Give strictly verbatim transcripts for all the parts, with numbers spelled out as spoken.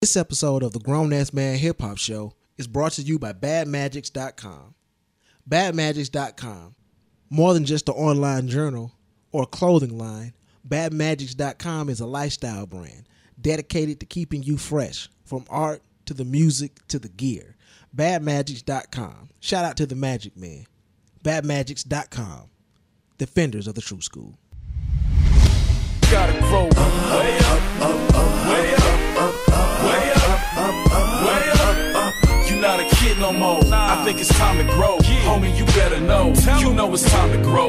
This episode of the Grown Ass Man Hip Hop Show is brought to you by Bad Magics dot com. Bad Magics dot com, more than just an online journal or a clothing line, Bad Magics dot com is a lifestyle brand dedicated to keeping you fresh from art to the music to the gear. Bad Magics dot com. Shout out to the Magic Man. Bad Magics dot com. Defenders of the True School. Gotta grow uh, way up, up, up, way up. Not a kid no more. Nah. I think it's time to grow. Yeah. Homie, you better know. Tell you know it's time to grow.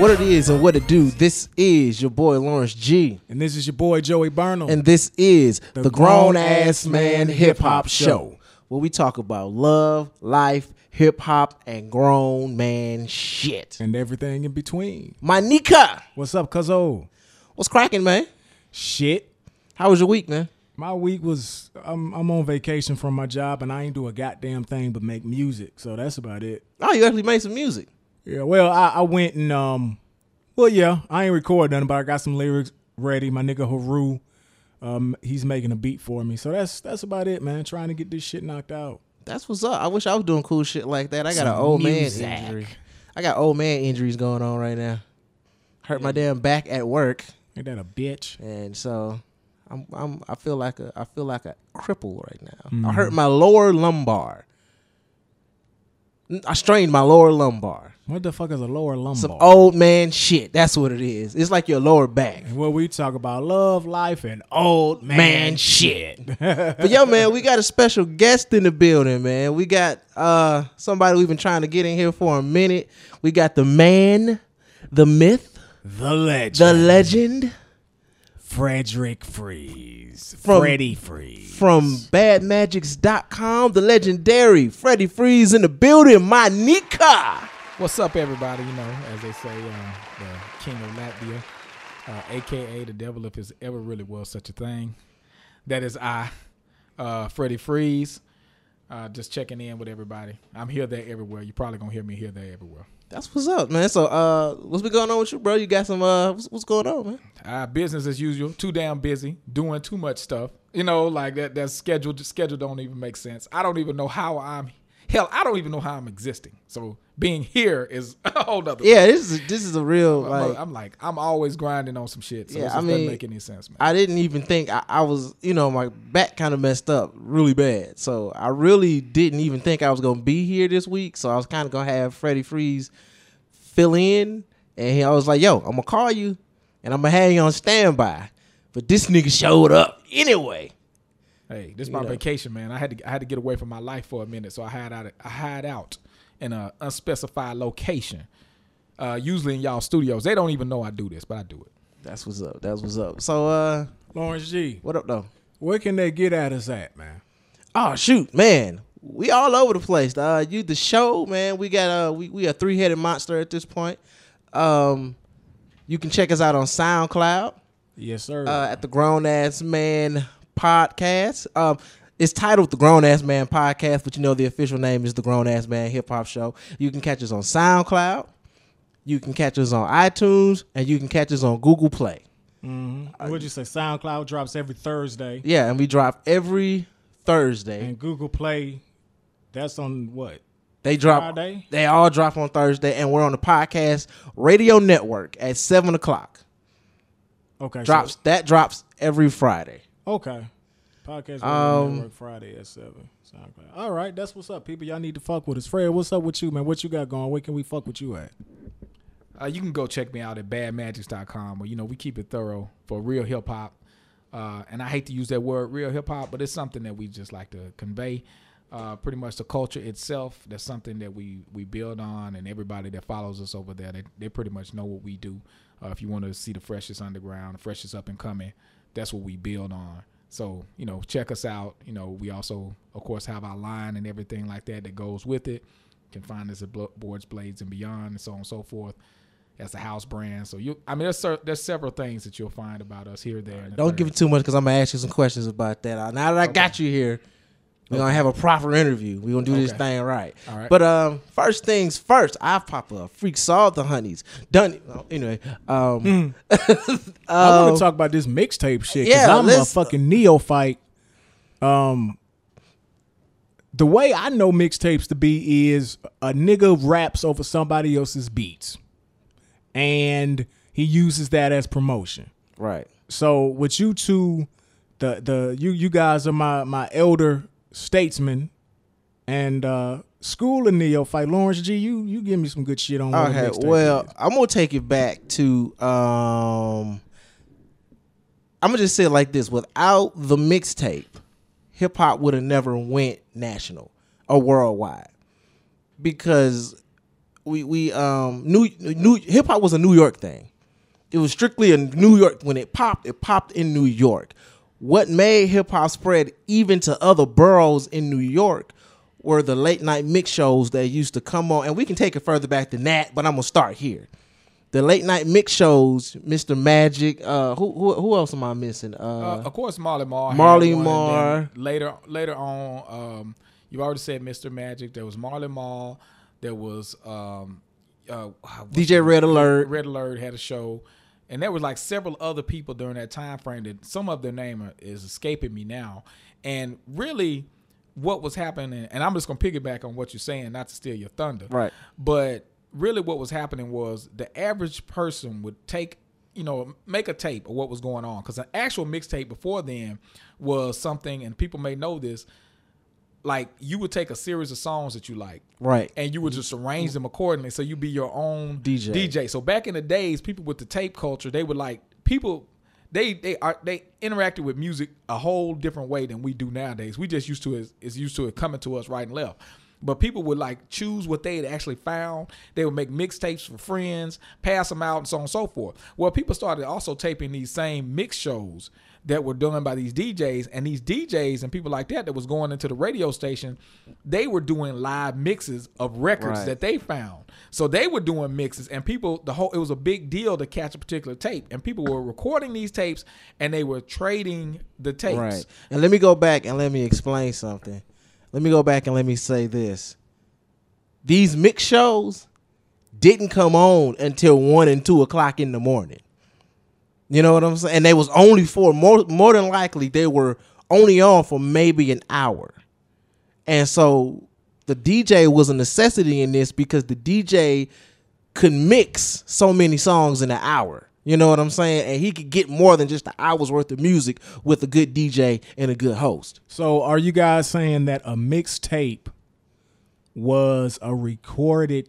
What it is and what it do. This is your boy Lawrence G. And this is your boy Joey Burnham. And this is the, the Grown Ass Man Hip Hop Show, where we talk about love, life, hip hop, and grown man shit. And everything in between. My Nika. What's up, cuzzo? What's cracking, man? Shit. How was your week, man? My week was, I'm, I'm on vacation from my job, and I ain't do a goddamn thing but make music, so that's about it. Oh, you actually made some music? Yeah, well, I, I went and, um, well, yeah, I ain't recorded nothing, but I got some lyrics ready. My nigga Haru, um, he's making a beat for me, so that's that's about it, man, trying to get this shit knocked out. That's what's up. I wish I was doing cool shit like that. I got some an old music. man injury. I got old man injuries going on right now. Hurt yeah. my damn back at work. Ain't that a bitch? And so... I'm, I'm, I feel like a, I feel like a cripple right now. Mm. I hurt my lower lumbar. I strained my lower lumbar. What the fuck is a lower lumbar? Some old man shit. That's what it is. It's like your lower back. Well, we talk about love, life, and old man, man shit. But yo, man, we got a special guest in the building, man. We got uh, somebody we've been trying to get in here for a minute. We got the man, the myth, the legend, the legend. Frederick Freeze. From, Freddie Freeze. From Bad Magics dot com, the legendary Freddie Freeze in the building, my Nika. What's up, everybody? You know, as they say, um, the king of Latvia, uh, a k a the devil, if it's ever really was such a thing. That is I, uh, Freddie Freeze, uh, just checking in with everybody. I'm here, there, everywhere. You're probably going to hear me here, there, everywhere. That's what's up, man. So, uh, what's been going on with you, bro? You got some, uh, what's, what's going on, man? Uh, business as usual. Too damn busy. Doing too much stuff. You know, like that, that schedule, schedule don't even make sense. I don't even know how I'm, hell, I don't even know how I'm existing. So, being here is a whole nother thing. Yeah, this is, this is a real, like. I'm like, I'm always grinding on some shit. So, yeah, this I mean, doesn't make any sense, man. I didn't even think, I, I was, you know, my back kind of messed up really bad. So, I really didn't even think I was going to be here this week. So, I was kind of going to have Freddie Freeze fill in. And I was like, yo, I'm going to call you. And I'm going to have you on standby. But this nigga showed up anyway. Hey, this is my you know. vacation, man. I had to I had to get away from my life for a minute, so I hide out. I hide out in an unspecified location, uh, usually in y'all studios. They don't even know I do this, but I do it. That's what's up. That's what's up. So, uh, Lawrence G, what up, though? Where can they get at us at, man? Oh shoot, man, we all over the place. Uh, you the show, man. We got uh, we we a three headed monster at this point. Um, you can check us out on SoundCloud. Yes, sir. Uh, at the Grown Ass Man Podcast. Um, it's titled The Grown Ass Man Podcast, but you know the official name is The Grown Ass Man Hip Hop Show. You can catch us on SoundCloud, you can catch us on iTunes, and you can catch us on Google Play. Mm-hmm. uh, What'd you say? SoundCloud drops every Thursday. Yeah, and we drop every Thursday. And Google Play, that's on what? They drop Friday? They all drop on Thursday, and we're on the podcast radio network at seven o'clock. Okay, drops so that drops every Friday. Okay. Podcast um, Network Friday at seven. SoundCloud. All right, that's what's up, people. Y'all need to fuck with us. Fred, what's up with you, man? What you got going? Where can we fuck with you at? Uh, you can go check me out at Bad Magics dot com. Where, you know, we keep it thorough for real hip hop. Uh, and I hate to use that word, real hip hop, but it's something that we just like to convey. Uh, pretty much the culture itself. That's something that we we build on, and everybody that follows us over there, they, they pretty much know what we do. Uh, if you want to see the freshest underground, the freshest up and coming, that's what we build on. So, you know, check us out. You know, we also, of course, have our line and everything like that that goes with it. You can find us at Boards, Blades, and Beyond, and so on and so forth. That's a house brand. So, you, I mean, there's, there's several things that you'll find about us here, there. Right, don't third. give it too much because I'm going to ask you some questions about that. Now that I okay. got you here, We're okay. gonna have a proper interview. We're gonna do okay. this thing right. All right. But um, first things first, I've popped up. Freak saw the honeys. Done it. Oh, anyway, um, mm. um, I want to talk about this mixtape shit. Because yeah, I'm a fucking neophyte. Um, the way I know mixtapes to be is a nigga raps over somebody else's beats, and he uses that as promotion. Right. So with you two, the the you you guys are my my elder. Statesman and uh, school and neophyte. Lawrence G, you you give me some good shit on. Okay, well, is. I'm gonna take it back to. Um, I'm gonna just say it like this: without the mixtape, hip hop would have never went national or worldwide because we we um new new hip hop was a New York thing. It was strictly a New York. When it popped, it popped in New York. What made hip-hop spread even to other boroughs in New York were the late-night mix shows that used to come on. And we can take it further back than that, but I'm going to start here. The late-night mix shows, Mister Magic. Uh, who, who who else am I missing? Uh, uh, of course, Marley Marl. Marley Marl. Later, later on, um, you already said Mister Magic. There was Marley Marl. There was um, uh, D J Red Alert. Red Alert had a show. And there was like several other people during that time frame that some of their name is escaping me now. And really what was happening, and I'm just going to piggyback on what you're saying, not to steal your thunder. Right. But really what was happening was the average person would take, you know, make a tape of what was going on. Because an actual mixtape before then was something, and people may know this, like you would take a series of songs that you like. Right. And you would just arrange them accordingly. So you'd be your own D J. D J. So back in the days, people with the tape culture, they would like people, they they are they interacted with music a whole different way than we do nowadays. We just used to it, it's used to it coming to us right and left. But people would like choose what they had actually found. They would make mixtapes for friends, pass them out, and so on and so forth. Well, people started also taping these same mix shows that were done by these D Js, and these D Js and people like that that was going into the radio station, they were doing live mixes of records right. that they found. So they were doing mixes, and people, the whole, it was a big deal to catch a particular tape, and people were recording these tapes, and they were trading the tapes. Right. And let me go back and let me explain something. Let me go back and let me say this. These mix shows didn't come on until one and two o'clock in the morning. You know what I'm saying? And they was only for, more, more than likely, they were only on for maybe an hour. And so the D J was a necessity in this because the D J could mix so many songs in an hour. You know what I'm saying? And he could get more than just an hour's worth of music with a good D J and a good host. So are you guys saying that a mixtape was a recorded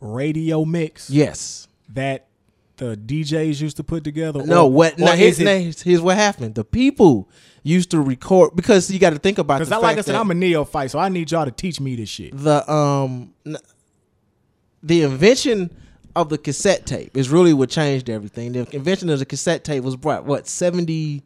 radio mix? Yes. That the D Js used to put together? No, or, what? Or now, here's, it, here's what happened. The people used to record, because you got to think about the fact that, like I said, I'm a neophyte, so I need y'all to teach me this shit. The um, the invention of the cassette tape is really what changed everything. The invention of the cassette tape was brought, what, seventy,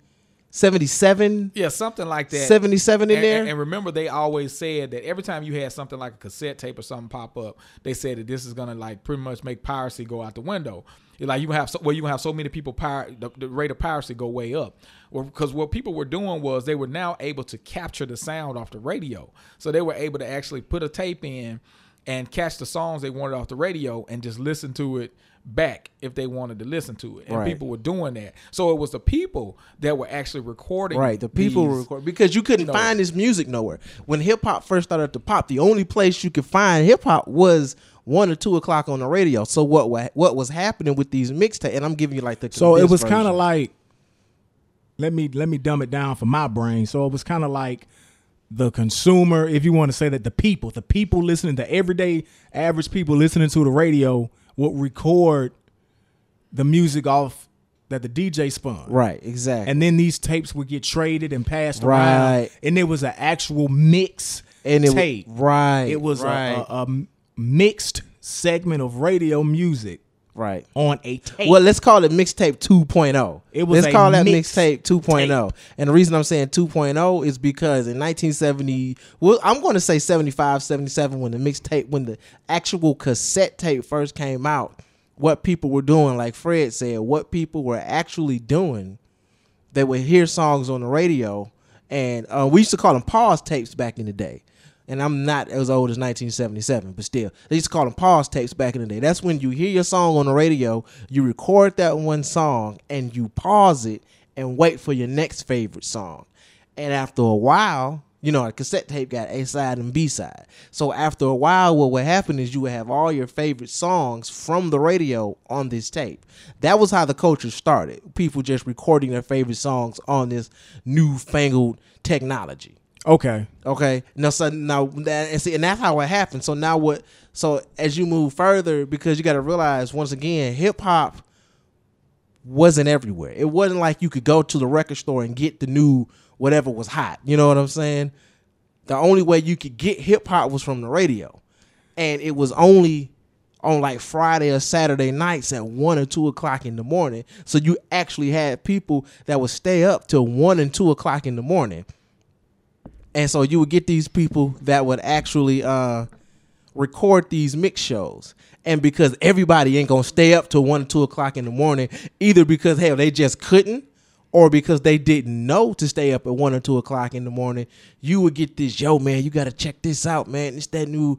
seventy-seven? Yeah, something like that. seventy-seven in and, there? And, and remember, they always said that every time you had something like a cassette tape or something pop up, they said that this is going to like pretty much make piracy go out the window. It's like you have so, well, you have so many people, pir- the, the rate of piracy go way up. Because well, what people were doing was they were now able to capture the sound off the radio. So they were able to actually put a tape in and catch the songs they wanted off the radio and just listen to it back if they wanted to listen to it. And right. people were doing that. So it was the people that were actually recording. Right, the people these, were recording. Because you couldn't you know, find this music nowhere. When hip-hop first started to pop, the only place you could find hip-hop was one or two o'clock on the radio. So what what was happening with these mixtapes, and I'm giving you like the So it was kind of like, let me let me dumb it down for my brain. So it was kind of like, the consumer, if you want to say that, the people, the people listening, the everyday average people listening to the radio would record the music off that the D J spun. Right, exactly. And then these tapes would get traded and passed right. around. And there was an actual mix and it tape. Was, right. It was right. A, a, a mixed segment of radio music. Right. On a tape. Well, let's call it mixtape two point oh. It was let's call that mixtape two point oh. And the reason I'm saying two point oh is because in nineteen seventy, well, I'm going to say seventy-five, seventy-seven, when the mixtape, when the actual cassette tape first came out, what people were doing, like Fred said, what people were actually doing, they would hear songs on the radio And uh, we used to call them pause tapes back in the day. And I'm not as old as nineteen seventy-seven, but still. They used to call them pause tapes back in the day. That's when you hear your song on the radio, you record that one song, and you pause it and wait for your next favorite song. And after a while, you know, a cassette tape got A-side and B-side. So after a while, what would happen is you would have all your favorite songs from the radio on this tape. That was how the culture started. People just recording their favorite songs on this newfangled technology. Okay. Okay. Now, so now, that, and see, and that's how it happened. So now, what? So as you move further, because you got to realize once again, hip hop wasn't everywhere. It wasn't like you could go to the record store and get the new whatever was hot. You know what I'm saying? The only way you could get hip hop was from the radio, and it was only on like Friday or Saturday nights at one or two o'clock in the morning. So you actually had people that would stay up till one and two o'clock in the morning. And so you would get these people that would actually uh, record these mix shows. And because everybody ain't going to stay up till one or two o'clock in the morning, either because, hell, they just couldn't or because they didn't know to stay up at one or two o'clock in the morning, you would get this, yo, man, you got to check this out, man. It's that new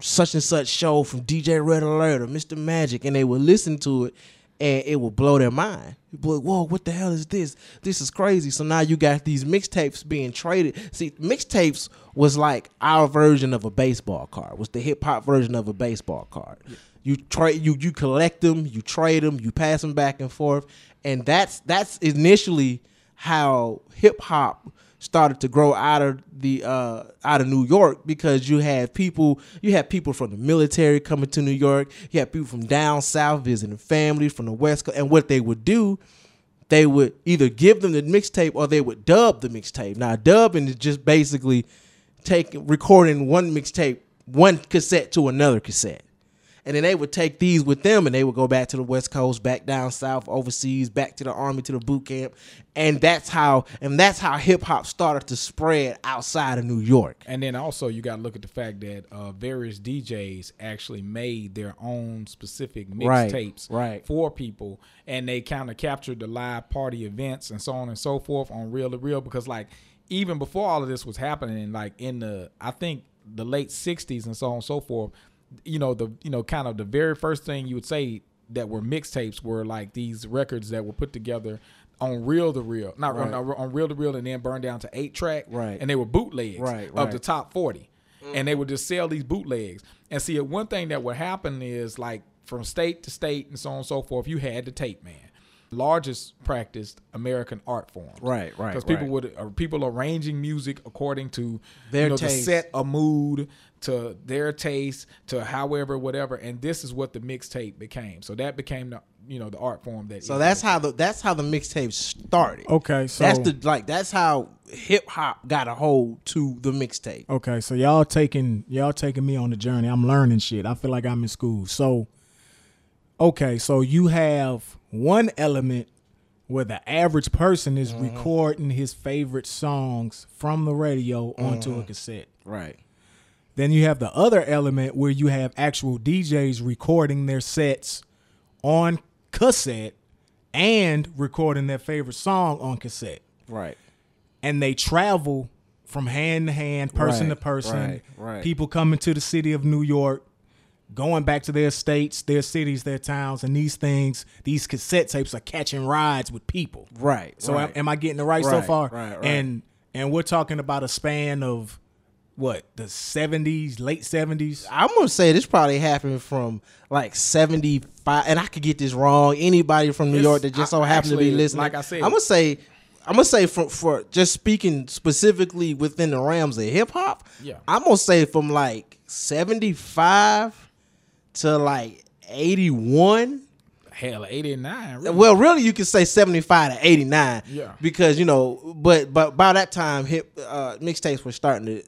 such and such show from D J Red Alert or Mister Magic. And they would listen to it. And it will blow their mind. You'd be like, whoa, what the hell is this? This is crazy. So now you got these mixtapes being traded. See, mixtapes was like our version of a baseball card. Was the hip-hop version of a baseball card. Yeah. You trade, you you collect them, you trade them, you pass them back and forth. And that's that's initially how hip-hop started to grow out of the uh, out of New York, because you had people you had people from the military coming to New York, you had people from down south visiting families from the West Coast, and what they would do, they would either give them the mixtape or they would dub the mixtape. Now, dubbing is just basically taking recording one mixtape, one cassette to another cassette. And then they would take these with them, and they would go back to the West Coast, back down south, overseas, back to the Army, to the boot camp, and that's how and that's how hip hop started to spread outside of New York. And then also you got to look at the fact that uh, various D Js actually made their own specific mixtapes right, right. for people, and they kind of captured the live party events and so on and so forth on Reel to Reel, because like even before all of this was happening, like in the I think the late sixties and so on and so forth. You know, the you know kind of the very first thing you would say that were mixtapes were like these records that were put together on reel to reel, not right. on, on reel to reel, and then burned down to eight track, right? And they were bootlegs right, of right. the top forty, mm. and they would just sell these bootlegs. And see, one thing that would happen is like from state to state and so on and so forth, you had the tape man, largest practiced American art form, right? Right, because people right. would uh, people arranging music according to their you know, taste, to set a mood. To their taste, to however, whatever, and this is what the mixtape became. So that became the you know the art form that. So that's how the that's how the mixtape started. Okay, so that's the like that's how hip hop got a hold to the mixtape. Okay, so y'all taking y'all taking me on the journey. I'm learning shit. I feel like I'm in school. So, okay, so you have one element where the average person is mm-hmm. recording his favorite songs from the radio onto mm-hmm. a cassette, right? Then you have the other element where you have actual D Js recording their sets on cassette and recording their favorite song on cassette. Right. And they travel from hand to hand, person right, to person, right, right. people coming to the city of New York, going back to their states, their cities, their towns, and these things, these cassette tapes are catching rides with people. Right. So right. am I getting it right, right so far? Right, right. And and we're talking about a span of what, the seventies, late seventies? I'm going to say this probably happened from like seventy-five, and I could get this wrong. Anybody from New it's, York that just I, so happens to be listening. Like I said, I'm going to say, I'm going to say for, for just speaking specifically within the realms of hip hop, yeah. I'm going to say from like seventy-five to like eighty-one. Hell, eighty-nine. Really. Well, really, you could say seventy-five to eighty-nine. Yeah. Because, you know, but, but by that time, hip uh, mixtapes were starting to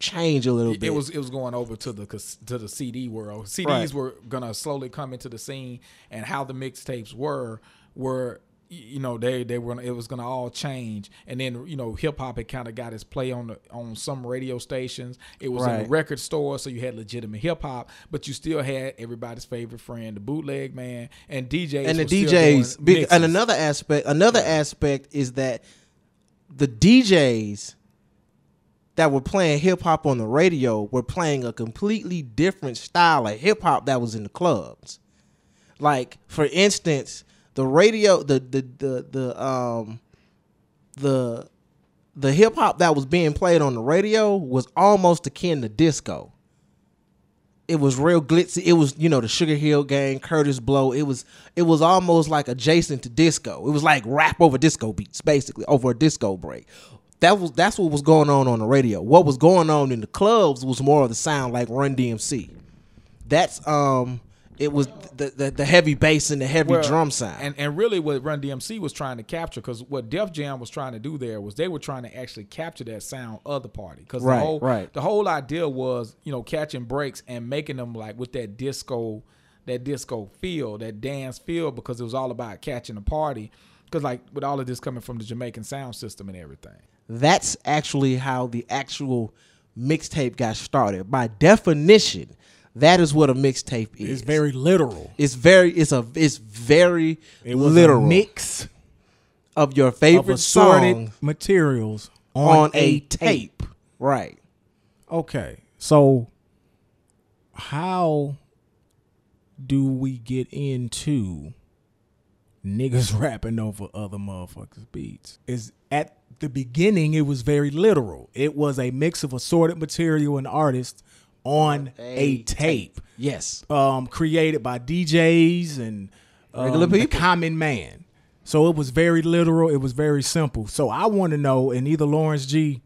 change a little bit. It was it was going over to the to the C D world. C Ds right. were gonna slowly come into the scene, and how the mixtapes were were you know they they were it was gonna all change. And then you know hip hop had kind of got its play on the, on some radio stations. It was right. in the record store, so you had legitimate hip hop, but you still had everybody's favorite friend, the bootleg man, and D Js and the D Js. Big, and another aspect, another yeah. aspect is that the D Js that were playing hip hop on the radio were playing a completely different style of hip hop that was in the clubs. Like, for instance, the radio, the the the the um the the hip hop that was being played on the radio was almost akin to disco. It was real glitzy. It was, you know, the Sugar Hill Gang, Curtis Blow. It was it was almost like adjacent to disco. It was like rap over disco beats, basically, over a disco break. That was that's what was going on on the radio. What was going on in the clubs was more of the sound like Run D M C. That's um. It was the, the the heavy bass and the heavy well, drum sound. And and really what Run D M C was trying to capture, because what Def Jam was trying to do there was they were trying to actually capture that sound of the party. Because right, the, whole, right. the whole idea was, you know, catching breaks and making them like with that disco, that disco feel, that dance feel, because it was all about catching the party. Because like with all of this coming from the Jamaican sound system and everything. That's actually how the actual mixtape got started. By definition, that is what a mixtape is. It's very literal. It's very. It's a. It's very it was literal. A mix of your favorite song materials on, on a tape. tape. Right. Okay. So, how do we get into niggas rapping over other motherfuckers' beats? Is at the beginning it was very literal. It was a mix of assorted material and artists. On a, a tape. tape, yes, um, created by D Js and um, regular people, the common man. So it was very literal. It was very simple. So I want to know, and either Lawrence G,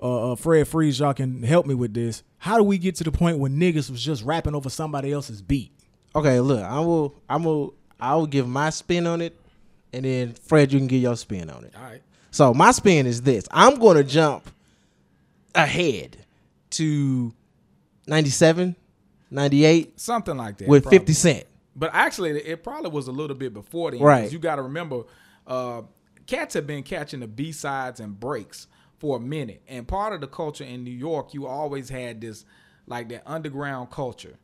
uh, uh, Fred Freeze, y'all can help me with this. How do we get to the point where niggas was just rapping over somebody else's beat? Okay, look, I will, I will, I will give my spin on it, and then Fred, you can give your spin on it. All right. So my spin is this: I'm going to jump ahead to ninety-seven, ninety-eight something like that, with probably. fifty Cent. But actually, it probably was a little bit before then. Right. You got to remember, uh, cats have been catching the B-sides and breaks for a minute. And part of the culture in New York, you always had this, like, that underground culture.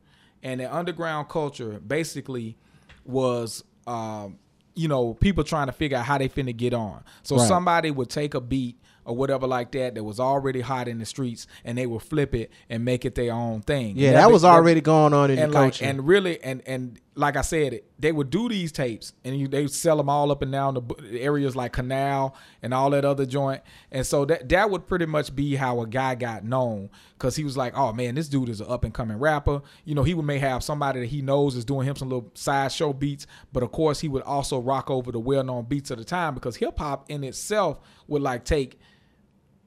And the underground culture basically was, um, you know, people trying to figure out how they finna get on. So right. somebody would take a beat or whatever like that that was already hot in the streets, and they would flip it and make it their own thing. Yeah, that, that was already that, going on in the like, culture. And really, and and like I said, they would do these tapes, and you, they would sell them all up and down the areas like Canal and all that other joint. And so that, that would pretty much be how a guy got known, because he was like, oh, man, this dude is an up-and-coming rapper. You know, he would may have somebody that he knows is doing him some little sideshow beats, but, of course, he would also rock over the well-known beats of the time, because hip-hop in itself would, like, take –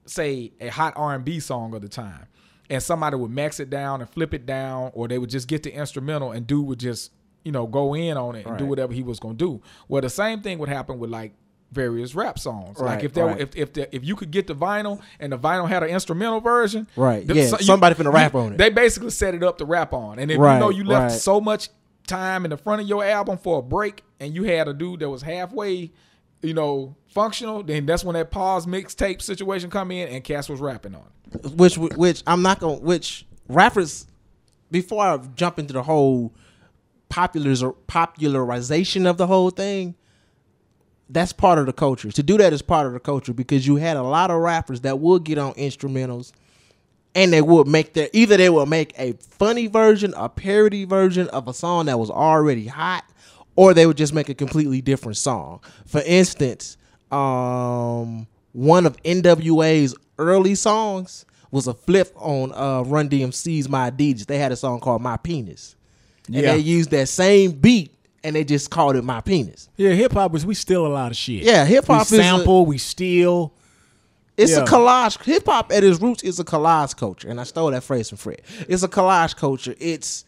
say a hot R and B song of the time, and somebody would max it down and flip it down, or they would just get the instrumental and dude would just, you know, go in on it and right. do whatever he was going to do. Well, the same thing would happen with like various rap songs. Right, like if there, right. if if the, if you could get the vinyl and the vinyl had an instrumental version, right? The, yeah, so you, somebody finna rap you, on it. They basically set it up to rap on, and if right, you know you left right. so much time in the front of your album for a break, and you had a dude that was halfway, you know, functional, then that's when that pause mixtape situation come in, and Cass was rapping on it. Which, which I'm not gonna. Which rappers, before I jump into the whole popular popularization of the whole thing, that's part of the culture. To do that is part of the culture, because you had a lot of rappers that would get on instrumentals, and they would make their either they would make a funny version, a parody version of a song that was already hot, or they would just make a completely different song. For instance, um, one of N W A's early songs was a flip on uh, Run D M C's My Digits. They had a song called My Penis. And yeah. they used that same beat, and they just called it My Penis. Yeah, hip-hop is, we steal a lot of shit. Yeah, hip-hop we is... We sample, a, we steal. It's yeah. a collage. Hip-hop at its roots is a collage culture. And I stole that phrase from Fred. It's a collage culture. It's...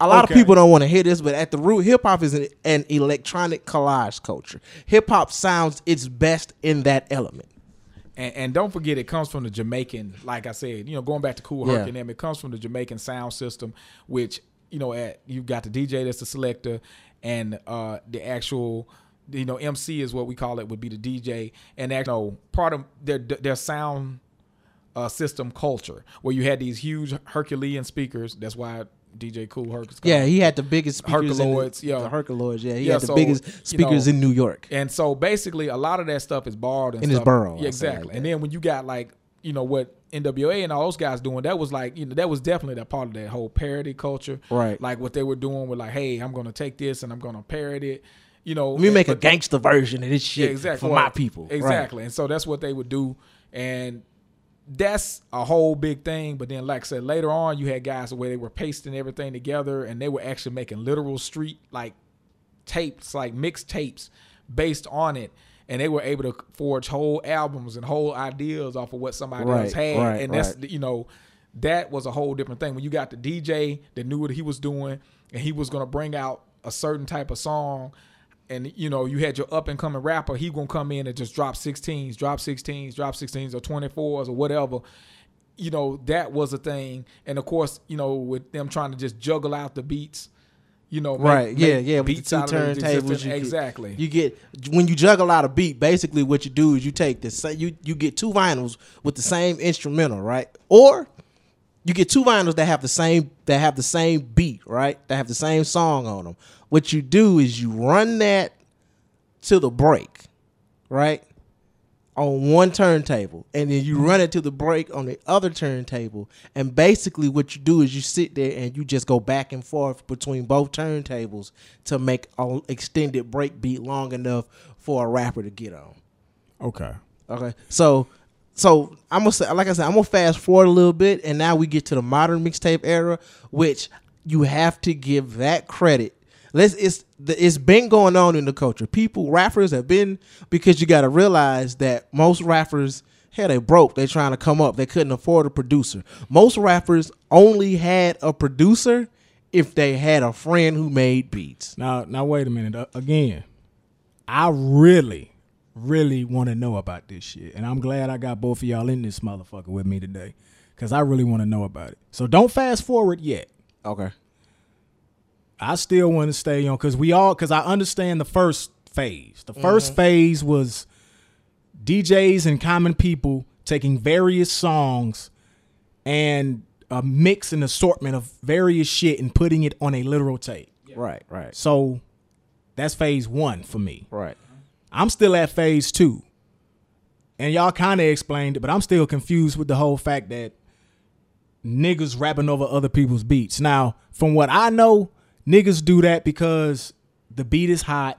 A lot okay. of people don't want to hear this, but at the root, hip-hop is an, an electronic collage culture. Hip-hop sounds its best in that element. And, and don't forget, it comes from the Jamaican, like I said, you know, going back to Cool Herc yeah. and them, it comes from the Jamaican sound system, which, you know, at, you've got the D J that's the selector, and uh, the actual, you know, M C is what we call it, would be the D J. And, you know, part of their their sound uh, system culture, where you had these huge Herculean speakers. That's why... D J Cool Herc. Yeah, he had the biggest speakers. Herculoids, yeah. The Herculoids, yeah. He yeah, had the so, biggest speakers you know, in New York. And so basically a lot of that stuff is borrowed. And in stuff. His borough. Yeah, exactly. Like and then when you got like, you know, what N W A and all those guys doing, that was like, you know, that was definitely that part of that whole parody culture. Right. Like what they were doing with like, hey, I'm going to take this and I'm going to parody it. You know, let me make a gangster version of this shit yeah, exactly. for well, my people. Exactly. Right. And so that's what they would do. And that's a whole big thing. But then, like I said, later on, you had guys where they were pasting everything together and they were actually making literal street like tapes, like mixed tapes based on it. And they were able to forge whole albums and whole ideas off of what somebody right, else had. Right, and that's, right. you know, that was a whole different thing. When you got the D J that knew what he was doing and he was going to bring out a certain type of song. And, you know, you had your up-and-coming rapper. He going to come in and just drop sixteens, drop sixteens, drop sixteens or twenty-fours or whatever. You know, that was a thing. And, of course, you know, with them trying to just juggle out the beats, you know. Right, make, yeah, make yeah. With the two turntables. Exactly. Get, you get, when you juggle out a beat, basically what you do is you take this, you, you get two vinyls with the same instrumental, right? Or you get two vinyls that have the same, that have the same beat, right? That have the same song on them. What you do is you run that to the break, right, on one turntable, and then you run it to the break on the other turntable. And basically what you do is you sit there and you just go back and forth between both turntables to make an extended break beat long enough for a rapper to get on. Okay. Okay. So so I'm gonna say, like I said, I'm gonna fast forward a little bit, and now we get to the modern mixtape era, which you have to give that credit. Let's, it's it's been going on in the culture. People, rappers have been, because you got to realize that most rappers, hell, they broke. They trying to come up. They couldn't afford a producer. Most rappers only had a producer if they had a friend who made beats. Now, now wait a minute. Uh, again, I really, really want to know about this shit, and I'm glad I got both of y'all in this motherfucker with me today, because I really want to know about it. So don't fast forward yet. Okay. I still want to stay on because we all because I understand the first phase. The first mm-hmm. phase was D Js and common people taking various songs and a mix and assortment of various shit and putting it on a literal tape. Yeah. Right, right. So that's phase one for me. Right. I'm still at phase two. And y'all kind of explained it, but I'm still confused with the whole fact that niggas rapping over other people's beats. Now, from what I know, niggas do that because the beat is hot.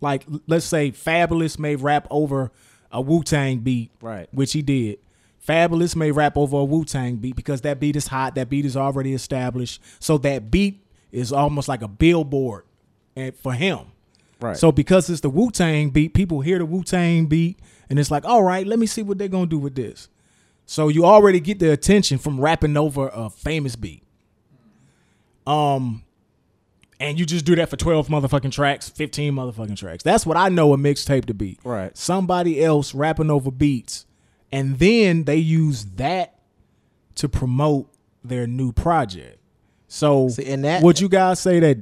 Like, let's say Fabolous may rap over a Wu-Tang beat, right? Which he did. Fabolous may rap over a Wu-Tang beat because that beat is hot. That beat is already established. So that beat is almost like a billboard for him. Right. So because it's the Wu-Tang beat, people hear the Wu-Tang beat, and it's like, all right, let me see what they're going to do with this. So you already get the attention from rapping over a famous beat. Um... And you just do that for twelve motherfucking tracks, fifteen motherfucking tracks. That's what I know a mixtape to be. Right. Somebody else rapping over beats. And then they use that to promote their new project. So See, and that, would you guys say that,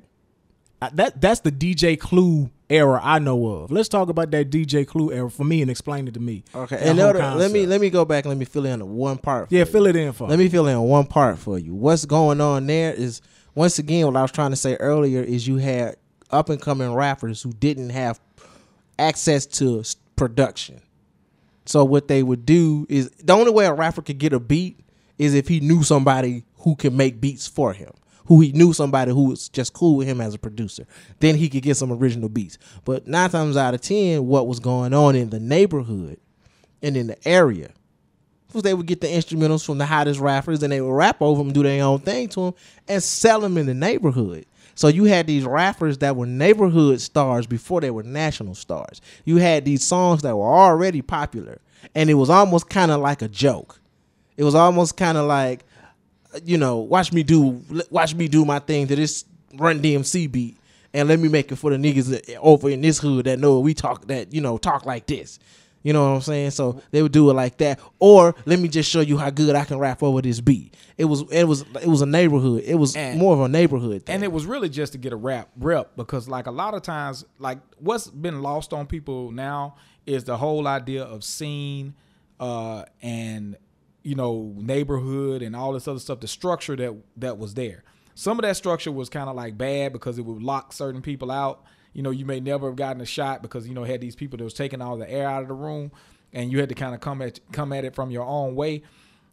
that that's the D J Clue era I know of? Let's talk about that D J Clue era for me and explain it to me. Okay. And order, let me let me go back and let me fill in one part for Yeah, you. fill it in for Let me. me fill in one part for you. What's going on there is, once again, what I was trying to say earlier is you had up-and-coming rappers who didn't have access to production. So what they would do is, the only way a rapper could get a beat is if he knew somebody who could make beats for him, who he knew somebody who was just cool with him as a producer. Then he could get some original beats. But nine times out of ten, what was going on in the neighborhood and in the area, they would get the instrumentals from the hottest rappers and they would rap over them, do their own thing to them, and sell them in the neighborhood. So you had these rappers that were neighborhood stars before they were national stars. You had these songs that were already popular, and it was almost kind of like a joke. It was almost kind of like, you know, watch me do, watch me do my thing to this Run D M C beat, and let me make it for the niggas over in this hood that know we talk that you know talk like this. You know what I'm saying? So they would do it like that. Or let me just show you how good I can rap over this beat. It was it was it was a neighborhood. It was and, more of a neighborhood thing. And it was really just to get a rap rep because like a lot of times, like what's been lost on people now is the whole idea of scene uh, and you know neighborhood and all this other stuff, the structure that that was there. some of that structure was kind of like bad because it would lock certain people out. You know, you may never have gotten a shot because, you know, had these people that was taking all the air out of the room, and you had to kind of come at come at it from your own way.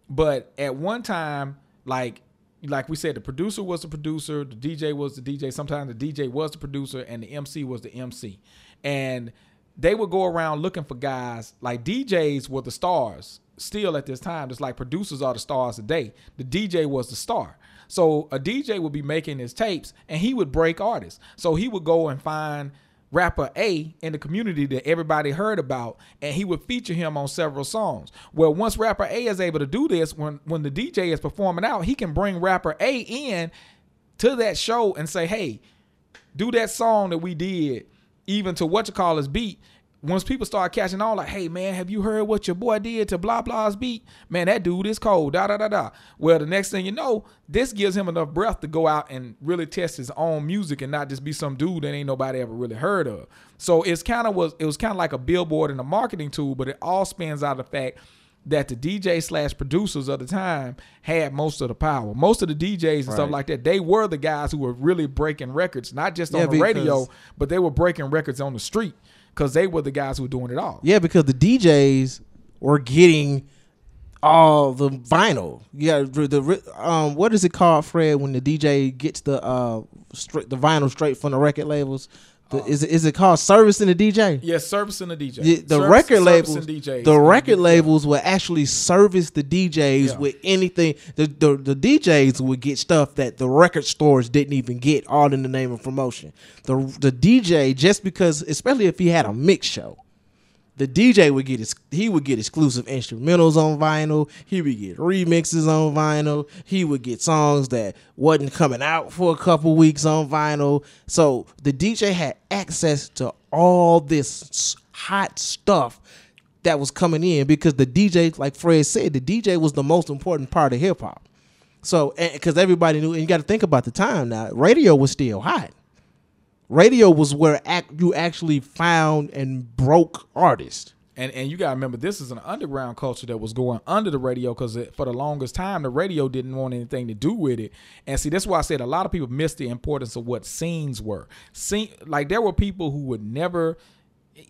But at one time, like like we said, the producer was the producer, the D J was the D J. Sometimes the D J was the producer, and the M C was the M C. And they would go around looking for guys. Like, D Js were the stars still at this time. Just like producers are the stars today. The D J was the star. So a D J would be making his tapes, and he would break artists. So he would go and find rapper A in the community that everybody heard about, and he would feature him on several songs. Well, once rapper A is able to do this, when, when the D J is performing out, he can bring rapper A in to that show and say, hey, do that song that we did, even to what you call his beat. Once people start catching on, like, hey, man, have you heard what your boy did to blah, blah's beat? Man, that dude is cold, da, da, da, da. Well, the next thing you know, this gives him enough breath to go out and really test his own music and not just be some dude that ain't nobody ever really heard of. So it's kind of was, it was kind of like a billboard and a marketing tool, but it all spans out of the fact that the D J slash producers of the time had most of the power. Most of the D Js and right. stuff like that, they were the guys who were really breaking records, not just yeah, on the radio, but they were breaking records on the street. Because they were the guys who were doing it all. Yeah, because the D Js were getting all the vinyl. Yeah, the, the um, what is it called, Fred? When the D J gets the uh, straight, the vinyl straight from the record labels, the, uh, is it, is it called servicing the D J? Yes, yeah, servicing the D J. The, the Service, record labels, D Js, the record labels would actually service the D Js yeah. with anything. The, the the D Js would get stuff that the record stores didn't even get, all in the name of promotion. The the D J, just because, especially if he had a mix show, the D J would get his, he would get exclusive instrumentals on vinyl. He would get remixes on vinyl. He would get songs that wasn't coming out for a couple weeks on vinyl. So the D J had access to all this hot stuff that was coming in because the D J, like Fred said, the D J was the most important part of hip hop. So because everybody knew, and you got to think about the time now, radio was still hot. Radio was where act, you actually found and broke artists. And and you got to remember, this is an underground culture that was going under the radio because for the longest time, the radio didn't want anything to do with it. And see, that's why I said a lot of people missed the importance of what scenes were. Scene, like there were people who would never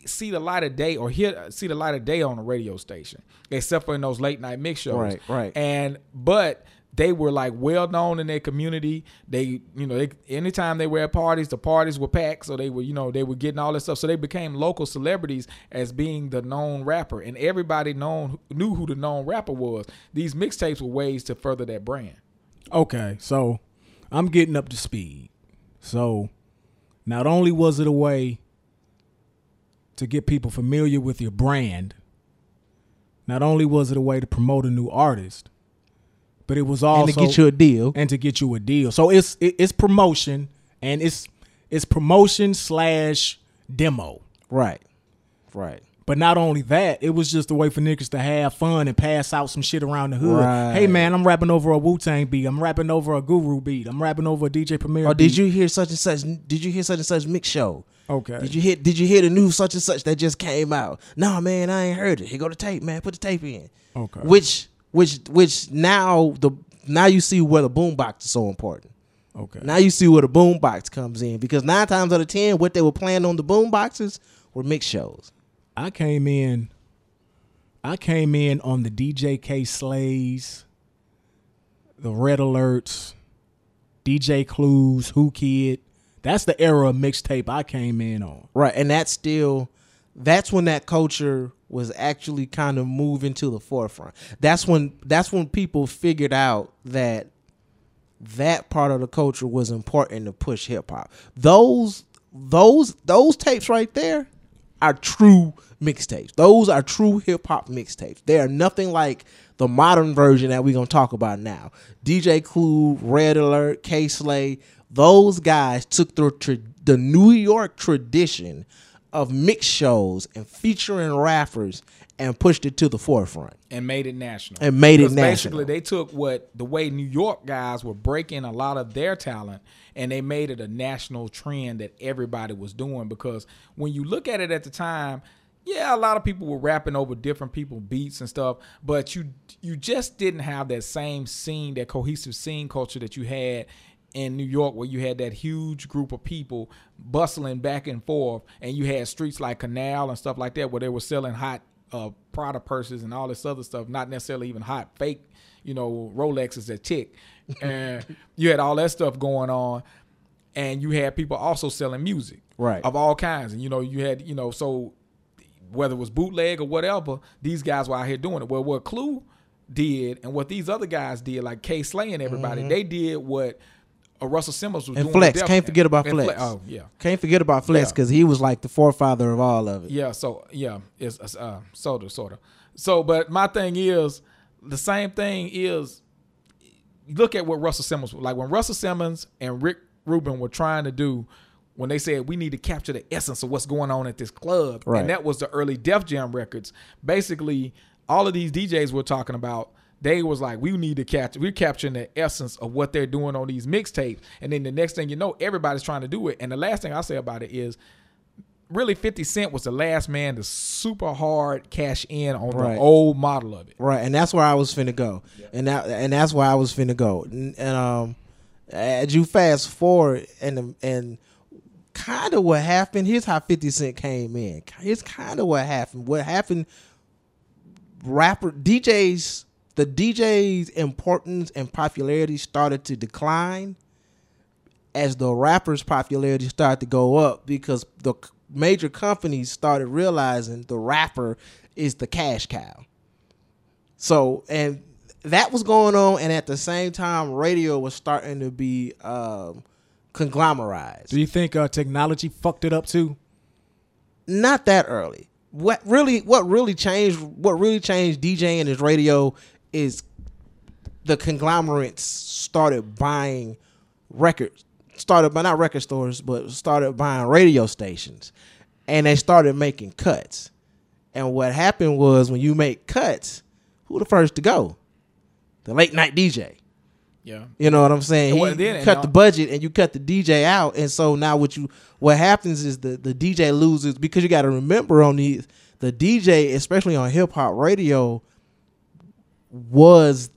see the light of day or hear see the light of day on a radio station, except for in those late night mix shows. Right, right. And, but... they were like well known in their community. They, you know, they, anytime they were at parties, the parties were packed. So they were, you know, they were getting all this stuff. So they became local celebrities as being the known rapper, and everybody known knew who the known rapper was. These mixtapes were ways to further that brand. Okay, so I'm getting up to speed. So not only was it a way to get people familiar with your brand, not only was it a way to promote a new artist, but it was also and to get you a deal, and to get you a deal. So it's it, it's promotion, and it's it's promotion slash demo. Right, right. But not only that, it was just a way for niggas to have fun and pass out some shit around the hood. Right. Hey man, I'm rapping over a Wu-Tang beat. I'm rapping over a Guru beat. I'm rapping over a D J Premier. Or beat. Did you hear such and such? Did you hear such and such mix show? Okay. Did you hear? Did you hear the new such and such that just came out? Nah, man, I ain't heard it. Here go the tape, man. Put the tape in. Okay. Which. Which which now the now you see where the boombox is so important. Okay. Now you see where the boombox comes in, because nine times out of ten, what they were playing on the boomboxes were mix shows. I came in, I came in on the D J K-Slays, the Red Alerts, D J Clues, Who Kid. That's the era of mixtape I came in on. Right, and that's still that's when that culture was actually kind of moving to the forefront. That's when that's when people figured out that that part of the culture was important to push hip hop. Those those those tapes right there are true mixtapes. Those are true hip hop mixtapes. They are nothing like the modern version that we're gonna talk about now. D J Clue, Red Alert, K-Slay, those guys took the tra- the New York tradition of mix shows and featuring rappers and pushed it to the forefront and made it national and made because it national. Basically, they took what the way New York guys were breaking a lot of their talent, and they made it a national trend that everybody was doing. Because when you look at it at the time, yeah, a lot of people were rapping over different people beats and stuff, but you you just didn't have that same scene, that cohesive scene culture that you had in New York where you had that huge group of people bustling back and forth, and you had streets like Canal and stuff like that where they were selling hot uh, Prada purses and all this other stuff, not necessarily even hot fake, you know, Rolexes that tick. And you had all that stuff going on, and you had people also selling music, right, of all kinds. And, you know, you had, you know, so whether it was bootleg or whatever, these guys were out here doing it. Well, what Clue did and what these other guys did, like K-Slay and everybody, mm-hmm. they did what uh, Russell Simmons was and doing. Flex. Can't forget about Flex. Flex. Oh, yeah. Can't forget about Flex because yeah. he was like the forefather of all of it. Yeah, so, yeah, it's uh, sort of, sort of. So, but my thing is, the same thing is, look at what Russell Simmons, like when Russell Simmons and Rick Rubin were trying to do, when they said we need to capture the essence of what's going on at this club. Right. And that was the early Def Jam records. Basically, all of these D Js we're talking about, they was like, we need to capture, we're capturing the essence of what they're doing on these mixtapes. And then the next thing you know, everybody's trying to do it. And the last thing I say about it is, really fifty Cent was the last man to super hard cash in on right. the old model of it. Right, and that's where I was finna go. Yeah. And that, and that's where I was finna go. And, and um, as you fast forward and and kind of what happened, here's how fifty Cent came in. Here's kind of what happened. What happened, rapper, D Js, the D Js' importance and popularity started to decline as the rappers' popularity started to go up because the major companies started realizing the rapper is the cash cow. So, and that was going on, and at the same time, radio was starting to be um, conglomerized. Do you think uh, technology fucked it up too? Not that early. What really, what really changed, what really changed DJing and his radio is the conglomerates started buying records. Started by not record stores, but started buying radio stations, and they started making cuts. And what happened was, when you make cuts, who the first to go? The late night D J. Yeah, you know what I'm saying. He, well, then, you cut the budget and you cut the D J out, and so now what you what happens is the the D J loses, because you got to remember on these the D J, especially on hip hop radio, was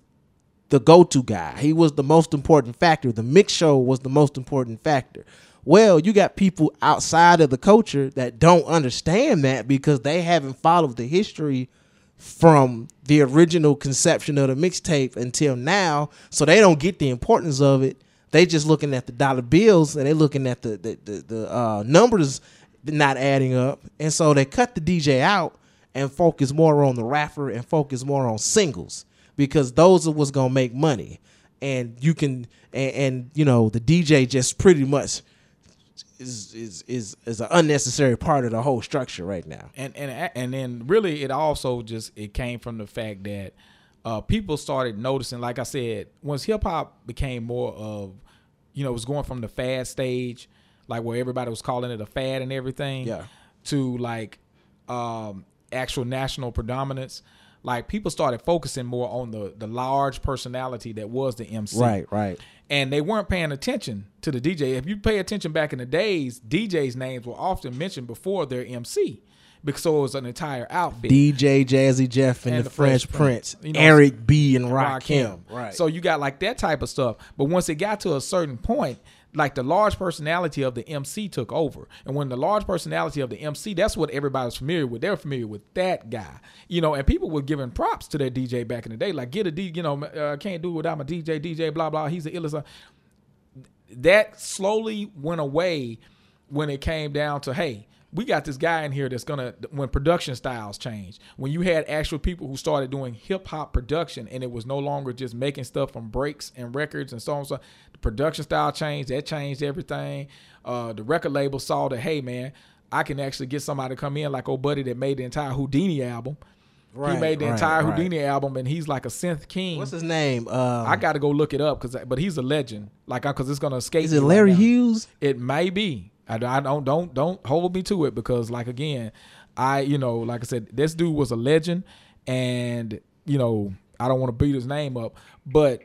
the go-to guy. He was the most important factor. The mix show was the most important factor. Well, you got people outside of the culture that don't understand that because they haven't followed the history from the original conception of the mixtape until now, so they don't get the importance of it. They just looking at the dollar bills, and they looking at the the, the, the uh, numbers not adding up, and so they cut the D J out and focus more on the rapper and focus more on singles, because those are what's going to make money. And you can, and, and you know, the D J just pretty much is, is, is, is an unnecessary part of the whole structure right now. And, and, and then really it also just, it came from the fact that uh, people started noticing, like I said, once hip hop became more of, you know, it was going from the fad stage, like where everybody was calling it a fad and everything, yeah, to like um, actual national predominance. Like, people started focusing more on the the large personality that was the M C. Right, right. And they weren't paying attention to the D J. If you pay attention back in the days, D Js' names were often mentioned before their M C, because so it was an entire outfit. D J Jazzy Jeff and, and the, the Fresh Prince, Prince. You know, Eric B and Rakim. Right. So you got like that type of stuff. But once it got to a certain point, like the large personality of the M C took over. And when the large personality of the M C, that's what everybody's familiar with. They're familiar with that guy, you know, and people were giving props to their D J back in the day. Like, get a D, you know, uh, can't do it without my D J, D J, blah, blah. He's the illest. That slowly went away when it came down to, hey, we got this guy in here that's going to, when production styles changed, when you had actual people who started doing hip hop production, and it was no longer just making stuff from breaks and records and so on and so on. The production style changed. That changed everything. Uh, the record label saw that, hey, man, I can actually get somebody to come in, like old buddy that made the entire Houdini album. Right, he made the right, entire right. Houdini album, and he's like a synth king. What's his name? Um, I got to go look it up, cause, but he's a legend. Like, because it's going to escape. Is it Larry right Hughes? It may be. I don't don't don't hold me to it, because like again, I you know like I said, this dude was a legend, and you know I don't want to beat his name up, but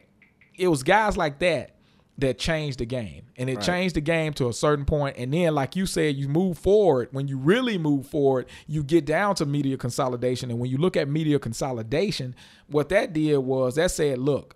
it was guys like that that changed the game, and it right. changed the game to a certain point. And then, like you said, you move forward. When you really move forward, you get down to media consolidation, and when you look at media consolidation, what that did was that said, look,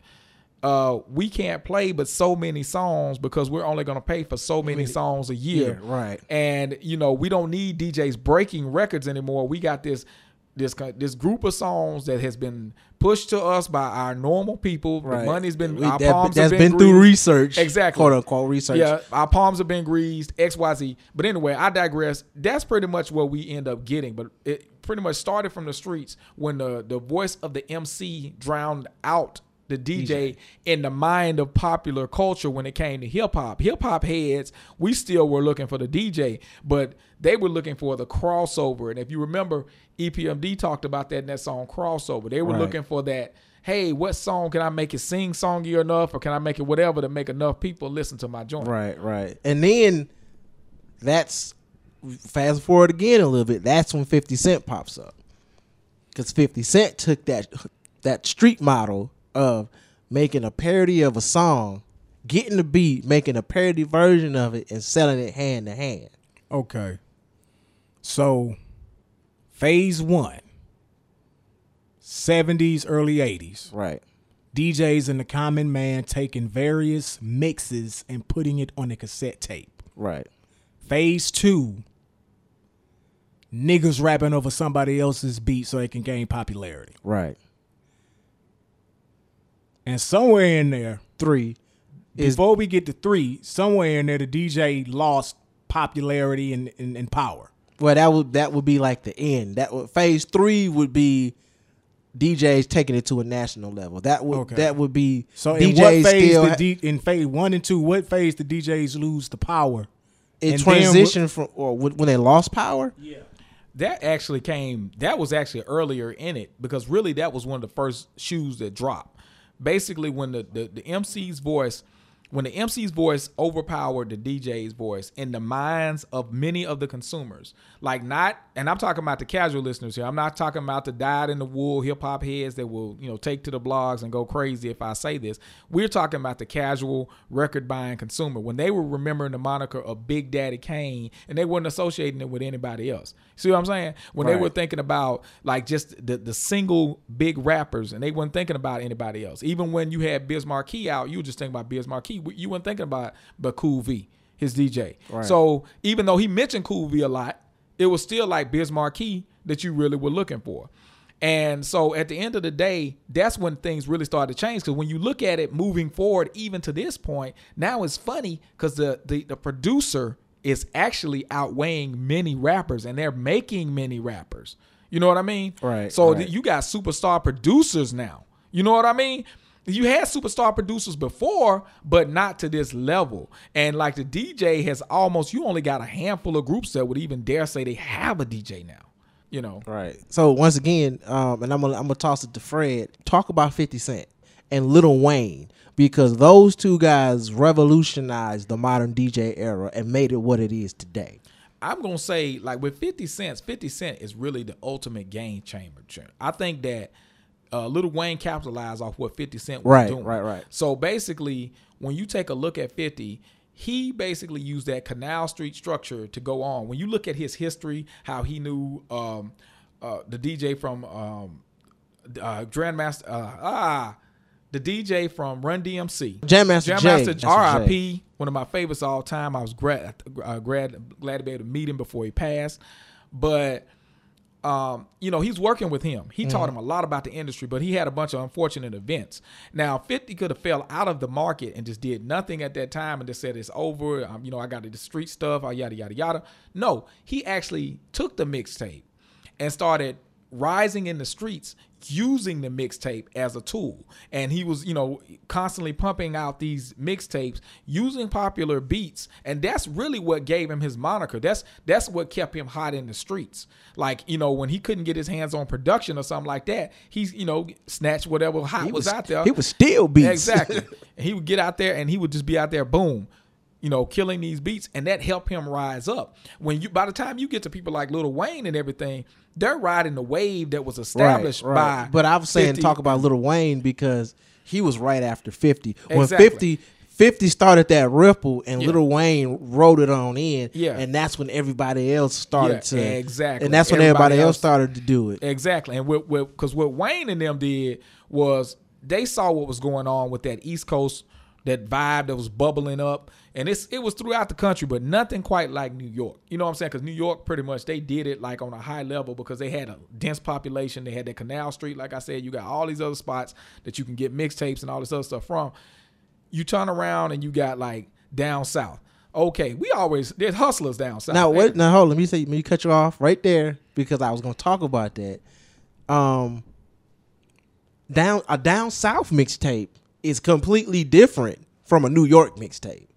uh, we can't play but so many songs because we're only going to pay for so many songs a year. Yeah, right. And, you know, we don't need D Js breaking records anymore. We got this this this group of songs that has been pushed to us by our normal people. Right. The money's been, we, our that, palms that's have been, been through research. Exactly. Quote unquote research. Yeah, our palms have been greased, X Y Z. But anyway, I digress. That's pretty much what we end up getting. But it pretty much started from the streets when the, the voice of the M C drowned out the D J in the mind of popular culture when it came to hip hop. Hip hop heads, we still were looking for the D J, but they were looking for the crossover. And if you remember, E P M D talked about that in that song Crossover. They were right. looking for that, hey, what song can I make it sing-songy enough, or can I make it whatever to make enough people listen to my joint? Right, right. And then that's, fast forward again a little bit, that's when fifty Cent pops up. Because fifty Cent took that that street model of making a parody of a song, getting the beat, making a parody version of it, and selling it hand to hand. Okay. So phase one, seventies, early eighties. Right. D Js and the common man taking various mixes and putting it on a cassette tape. Right. Phase two, niggas rapping over somebody else's beat so they can gain popularity. Right. And somewhere in there, three, is, before we get to three, somewhere in there, the D J lost popularity and, and, and power. Well, that would that would be like the end. That would, phase three would be D Js taking it to a national level. That would okay. that would be so. D Js in what phase still did D, in phase one and two? What phase did D Js lose the power? It and transitioned from or when they lost power. Yeah. That actually came. That was actually earlier in it, because really that was one of the first shoes that dropped. Basically, when the, the, the M C's voice, when the M C's voice overpowered the D J's voice in the minds of many of the consumers, like not, and I'm talking about the casual listeners here. I'm not talking about the dyed in the wool hip hop heads that will, you know, take to the blogs and go crazy if I say this. We're talking about the casual record buying consumer. When they were remembering the moniker of Big Daddy Kane and they weren't associating it with anybody else. See what I'm saying? When right. they were thinking about like just the, the single big rappers, and they weren't thinking about anybody else. Even when you had Biz Markie out, you were just thinking about Biz Markie. You weren't thinking about but Cool V, his D J. Right. So even though he mentioned Cool V a lot, it was still like Biz Markie that you really were looking for. And so at the end of the day, that's when things really started to change. Because when you look at it moving forward, even to this point, now it's funny because the, the, the producer is actually outweighing many rappers, and they're making many rappers. You know what I mean? Right. So right. you got superstar producers now. You know what I mean? You had superstar producers before, but not to this level. And like the D J has almost, you only got a handful of groups that would even dare say they have a D J now. You know? Right. So once again, um, and I'm gonna I'm gonna toss it to Fred. Talk about fifty Cent and Lil Wayne, because those two guys revolutionized the modern D J era and made it what it is today. I'm going to say, like, with fifty Cent, fifty Cent is really the ultimate game changer. I think that uh, Lil Wayne capitalized off what fifty Cent was right, doing. Right, right, right. So, basically, when you take a look at fifty, he basically used that Canal Street structure to go on. When you look at his history, how he knew um, uh, the D J from um, uh, Grandmaster... Uh, ah... The D J from Run D M C. Jam Master Jam J. R I P, one of my favorites of all time. I was glad, uh, glad, glad to be able to meet him before he passed. But, um, you know, he's working with him. He mm. taught him a lot about the industry, but he had a bunch of unfortunate events. Now, fifty could have fell out of the market and just did nothing at that time and just said, it's over. Um, you know, I got the street stuff, yada, yada, yada. No, he actually took the mixtape and started rising in the streets, using the mixtape as a tool. And he was, you know, constantly pumping out these mixtapes using popular beats. And that's really what gave him his moniker. That's that's what kept him hot in the streets. Like, you know, when he couldn't get his hands on production or something like that, he's, you know, snatched whatever hot was, was out there. He was still beats. Exactly. And he would get out there and he would just be out there, boom, you know, killing these beats, and that helped him rise up. When you, by the time you get to people like Lil Wayne and everything, they're riding the wave that was established right, right. by. But I was saying, talk about Lil Wayne because he was right after fifty. When exactly. fifty, fifty started that ripple, and yeah. Lil Wayne rode it on in, yeah. and that's when everybody else started yeah, to exactly, and that's when everybody, everybody else started to do it exactly. And because what, what, what Wayne and them did was they saw what was going on with that East Coast, that vibe that was bubbling up. And it's, it was throughout the country, but nothing quite like New York. You know what I'm saying? Because New York, pretty much, they did it like on a high level because they had a dense population. They had that Canal Street. Like I said, you got all these other spots that you can get mixtapes and all this other stuff from. You turn around and you got like down south. Okay, we always, there's hustlers down south. Now, wait, now hold on. Let me, say, let me cut you off right there because I was going to talk about that. Um, down a down south mixtape is completely different from a New York mixtape.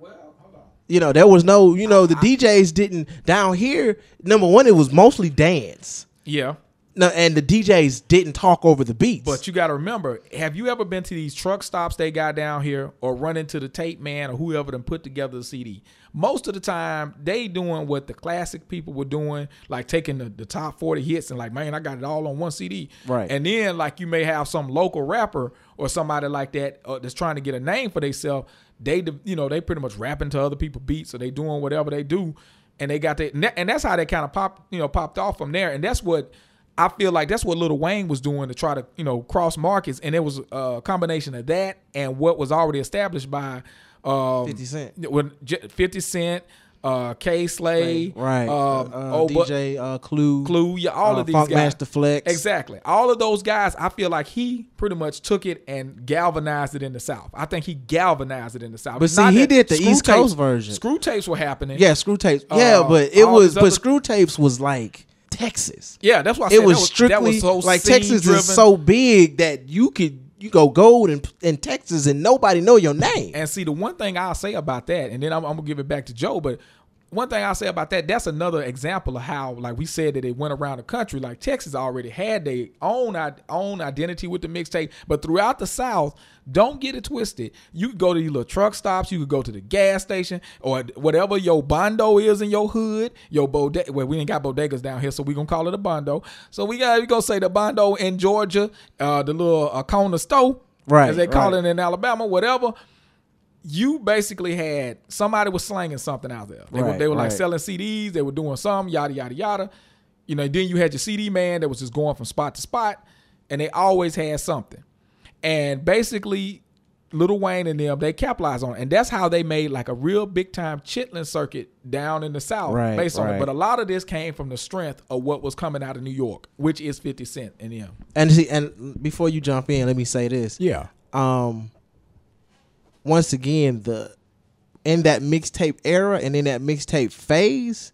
Well, hold on. You know, there was no, you know, the I, D Js didn't, down here, number one, it was mostly dance. Yeah. No, and the D Js didn't talk over the beats. But you got to remember, have you ever been to these truck stops they got down here or run into the tape man or whoever done put together the C D? Most of the time, they doing what the classic people were doing, like taking the, the top forty hits and like, man, I got it all on one C D. Right. And then like you may have some local rapper or somebody like that uh, that's trying to get a name for themselves. They, you know, they pretty much rapping to other people's beats or they doing whatever they do. And they got that. And that's how they kind of popped, you know, popped off from there. And that's what... I feel like that's what Lil Wayne was doing to try to, you know, cross markets. And it was a combination of that and what was already established by um, fifty Cent. When fifty Cent, uh, K-Slay. Right. Um, uh, uh, oh, D J uh, Clue. Clue, yeah, all uh, of these Funk guys. Master Flex. Exactly. All of those guys, I feel like he pretty much took it and galvanized it in the South. I think he galvanized it in the South. But it's see, he did the East tapes, Coast version. Screw tapes were happening. Yeah, screw tapes. Uh, yeah, but it was, but screw tapes was like... Texas. Yeah, that's why I said it was, was strictly that was so like Texas driven. Is so big that you could you go gold in, in Texas and nobody know your name. And see, the one thing I'll say about that, and then I'm, I'm gonna give it back to Joe, but one thing I'll say about that, that's another example of how, like we said, that it went around the country. Like Texas already had their own own identity with the mixtape, but throughout the South, don't get it twisted. You could go to your little truck stops, you could go to the gas station, or whatever your bondo is in your hood, your bodega. Well, we ain't got bodegas down here, so we gonna call it a bondo. So we got we gonna say the bondo in Georgia, uh, the little uh, corner store, right, as they call right. it in Alabama, whatever. You basically had somebody was slanging something out there. They right, were, they were right. like selling C Ds. They were doing something, yada, yada, yada. You know, then you had your C D man that was just going from spot to spot, and they always had something. And basically, Lil Wayne and them, they capitalized on it. And that's how they made like a real big-time chitlin circuit down in the South right, based on right. it. But a lot of this came from the strength of what was coming out of New York, which is fifty Cent and them. And, see, and before you jump in, let me say this. Yeah. Um. Once again, the in that mixtape era and in that mixtape phase,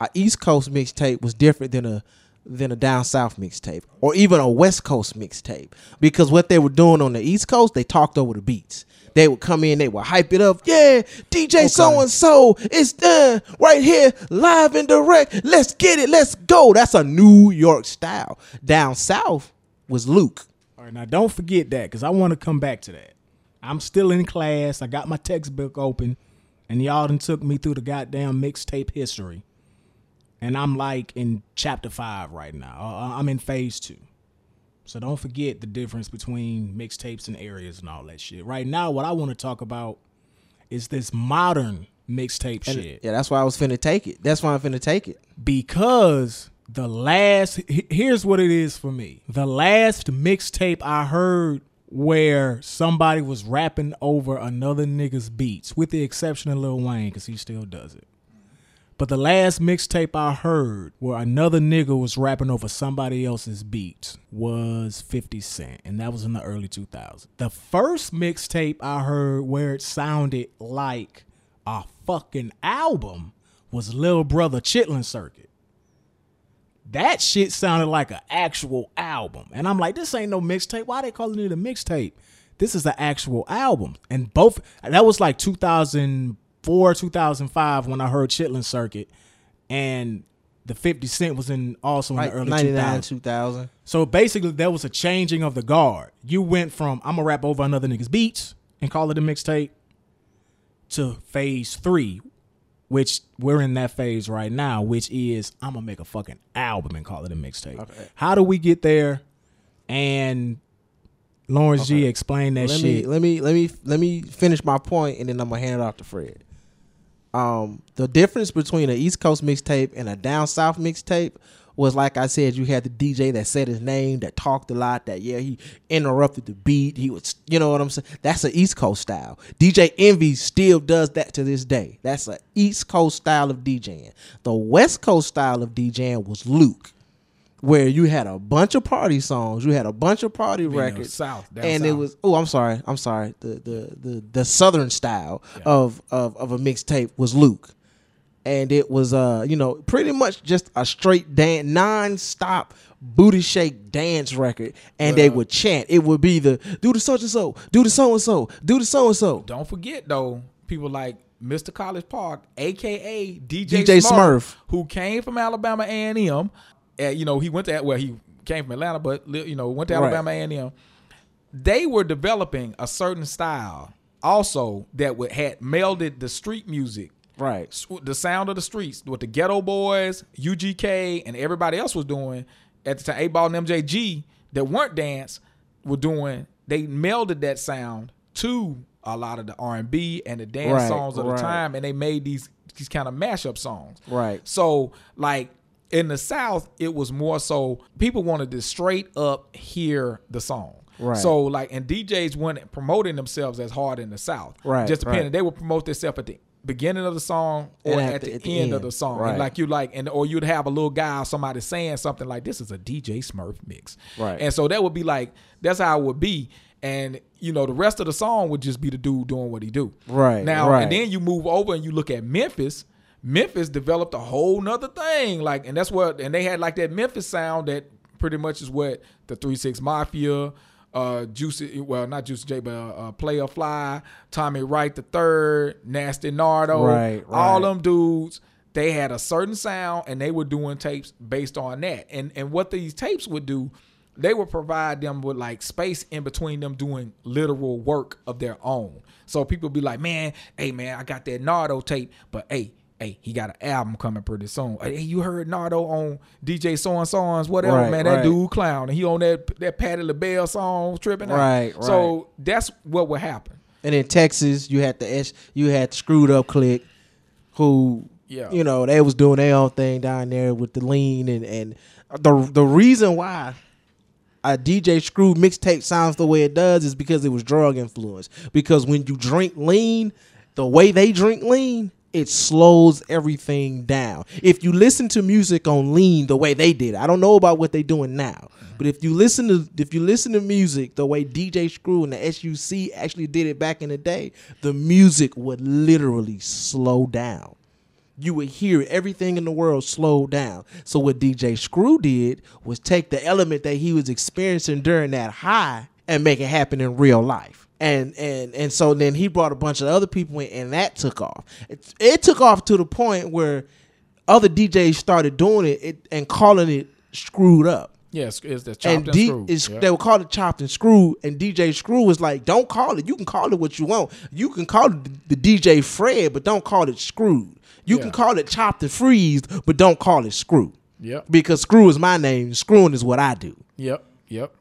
a East Coast mixtape was different than a than a down south mixtape or even a West Coast mixtape. Because what they were doing on the East Coast, they talked over the beats. They would come in, they would hype it up. Yeah, D J okay. so-and-so, it's done right here, live and direct. Let's get it, let's go. That's a New York style. Down south was Luke. All right, now don't forget that because I want to come back to that. I'm still in class. I got my textbook open, and y'all done took me through the goddamn mixtape history. And I'm like in chapter five right now. I'm in phase two. So don't forget the difference between mixtapes and eras and all that shit. Right now, what I want to talk about is this modern mixtape and shit. Yeah, that's why I was finna take it. That's why I'm finna take it. Because the last, here's what it is for me. The last mixtape I heard where somebody was rapping over another nigga's beats, with the exception of Lil Wayne, because he still does it. But the last mixtape I heard where another nigga was rapping over somebody else's beats was fifty Cent, and that was in the early two thousands. The first mixtape I heard where it sounded like a fucking album was Lil Brother Chitlin Circuit. That shit sounded like an actual album. And I'm like, this ain't no mixtape. Why they calling it a mixtape? This is an actual album. And both, that was like two thousand four, two thousand five when I heard Chitlin Circuit. And the fifty Cent was in also in like the early ninety-nine, two thousands. two thousand. So basically there was a changing of the guard. You went from, I'm going to rap over another nigga's beats and call it a mixtape, to phase three, which we're in that phase right now, which is I'm going to make a fucking album and call it a mixtape. Okay. How do we get there? And Lawrence okay. G explained that let shit. Me, let me let me let me finish my point and then I'm going to hand it off to Fred. Um, the difference between an East Coast mixtape and a down south mixtape was, like I said, you had the D J that said his name, that talked a lot, that, yeah, he interrupted the beat. He was, you know what I'm saying? That's an East Coast style. D J Envy still does that to this day. That's an East Coast style of DJing. The West Coast style of DJing was Luke, where you had a bunch of party songs, you had a bunch of party you records, south, and south. It was oh, I'm sorry, I'm sorry. The the the, the southern style yeah. of, of of a mixtape was Luke, and it was uh you know pretty much just a straight dance, non-stop booty shake dance record, and well, they would chant. It would be the do the such and so, do the so and so, do the so and so. Don't forget though, people like Mister College Park, aka D J, D J Smurf, Smurf, who came from Alabama A and M. Uh, you know, he went to, well, he came from Atlanta, but, you know, went to Alabama right. A and M. They were developing a certain style also that would, had melded the street music. Right. The sound of the streets, what the Ghetto Boys, U G K, and everybody else was doing at the time, A-Ball and M J G, that weren't dance, were doing, they melded that sound to a lot of the R and B and the dance right, songs of right. the time, and they made these, these kind of mashup songs. Right. So, like, in the South, it was more so people wanted to straight up hear the song. Right. So like, and D Js weren't promoting themselves as hard in the South. Right. Just depending, right. they would promote themselves at the beginning of the song or at, at the, the at end, end of the song. Right. And like you like, and or you'd have a little guy or somebody saying something like, "This is a D J Smurf mix." Right. And so that would be like, that's how it would be. And you know, the rest of the song would just be the dude doing what he do. Right. Now right. and then you move over and you look at Memphis. Memphis developed a whole nother thing, like, and that's what, and they had like that Memphis sound that pretty much is what the three six Mafia, uh, Juicy, well not Juicy J, but uh, uh, Player Fly, Tommy Wright the Third, Nasty Nardo, right, right. all them dudes. They had a certain sound, and they were doing tapes based on that. And and what these tapes would do, they would provide them with like space in between them doing literal work of their own. So people be like, man, hey man, I got that Nardo tape, but hey. Hey, he got an album coming pretty soon. Hey, you heard Nardo on D J So and So's, whatever, right, man. That right. dude clown, and he on that that Patti LaBelle song, tripping out. Right, right. So that's what would happen. And in Texas, you had the you had the Screwed Up Clique, who yeah. you know they was doing their own thing down there with the lean and and the the reason why a D J Screw mixtape sounds the way it does is because it was drug influenced. Because when you drink lean, the way they drink lean, it slows everything down. If you listen to music on lean the way they did, I don't know about what they're doing now, but if you listen to if you listen to music the way D J Screw and the S U C actually did it back in the day, the music would literally slow down. You would hear everything in the world slow down. So what D J Screw did was take the element that he was experiencing during that high and make it happen in real life. And and and so then he brought a bunch of other people in, and that took off. It, it took off to the point where other D Js started doing it, it and calling it Screwed Up. Yes, yeah, it's the chopped and, and D, screwed. It's, yep. They would call it Chopped and Screwed, and D J Screw was like, don't call it. You can call it what you want. You can call it the D J Fred, but don't call it Screwed. You yeah. can call it Chopped and Freezed, but don't call it Screw. Yep. Because Screw is my name. Screwing is what I do. Yep, yep.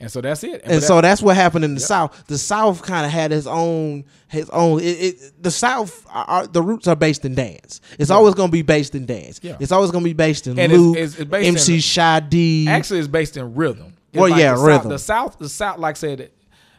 And so that's it. And, and that, so that's what happened in the yep. South. The South kind of had its own, his own. It, it, the South, are, the roots are based in dance. It's yeah. always going to be based in dance. Yeah. It's always going to be based in and Luke, it's, it's based M C Sade. Actually, it's based in rhythm. It's well, like yeah, the rhythm. South, the South, the South, like I said,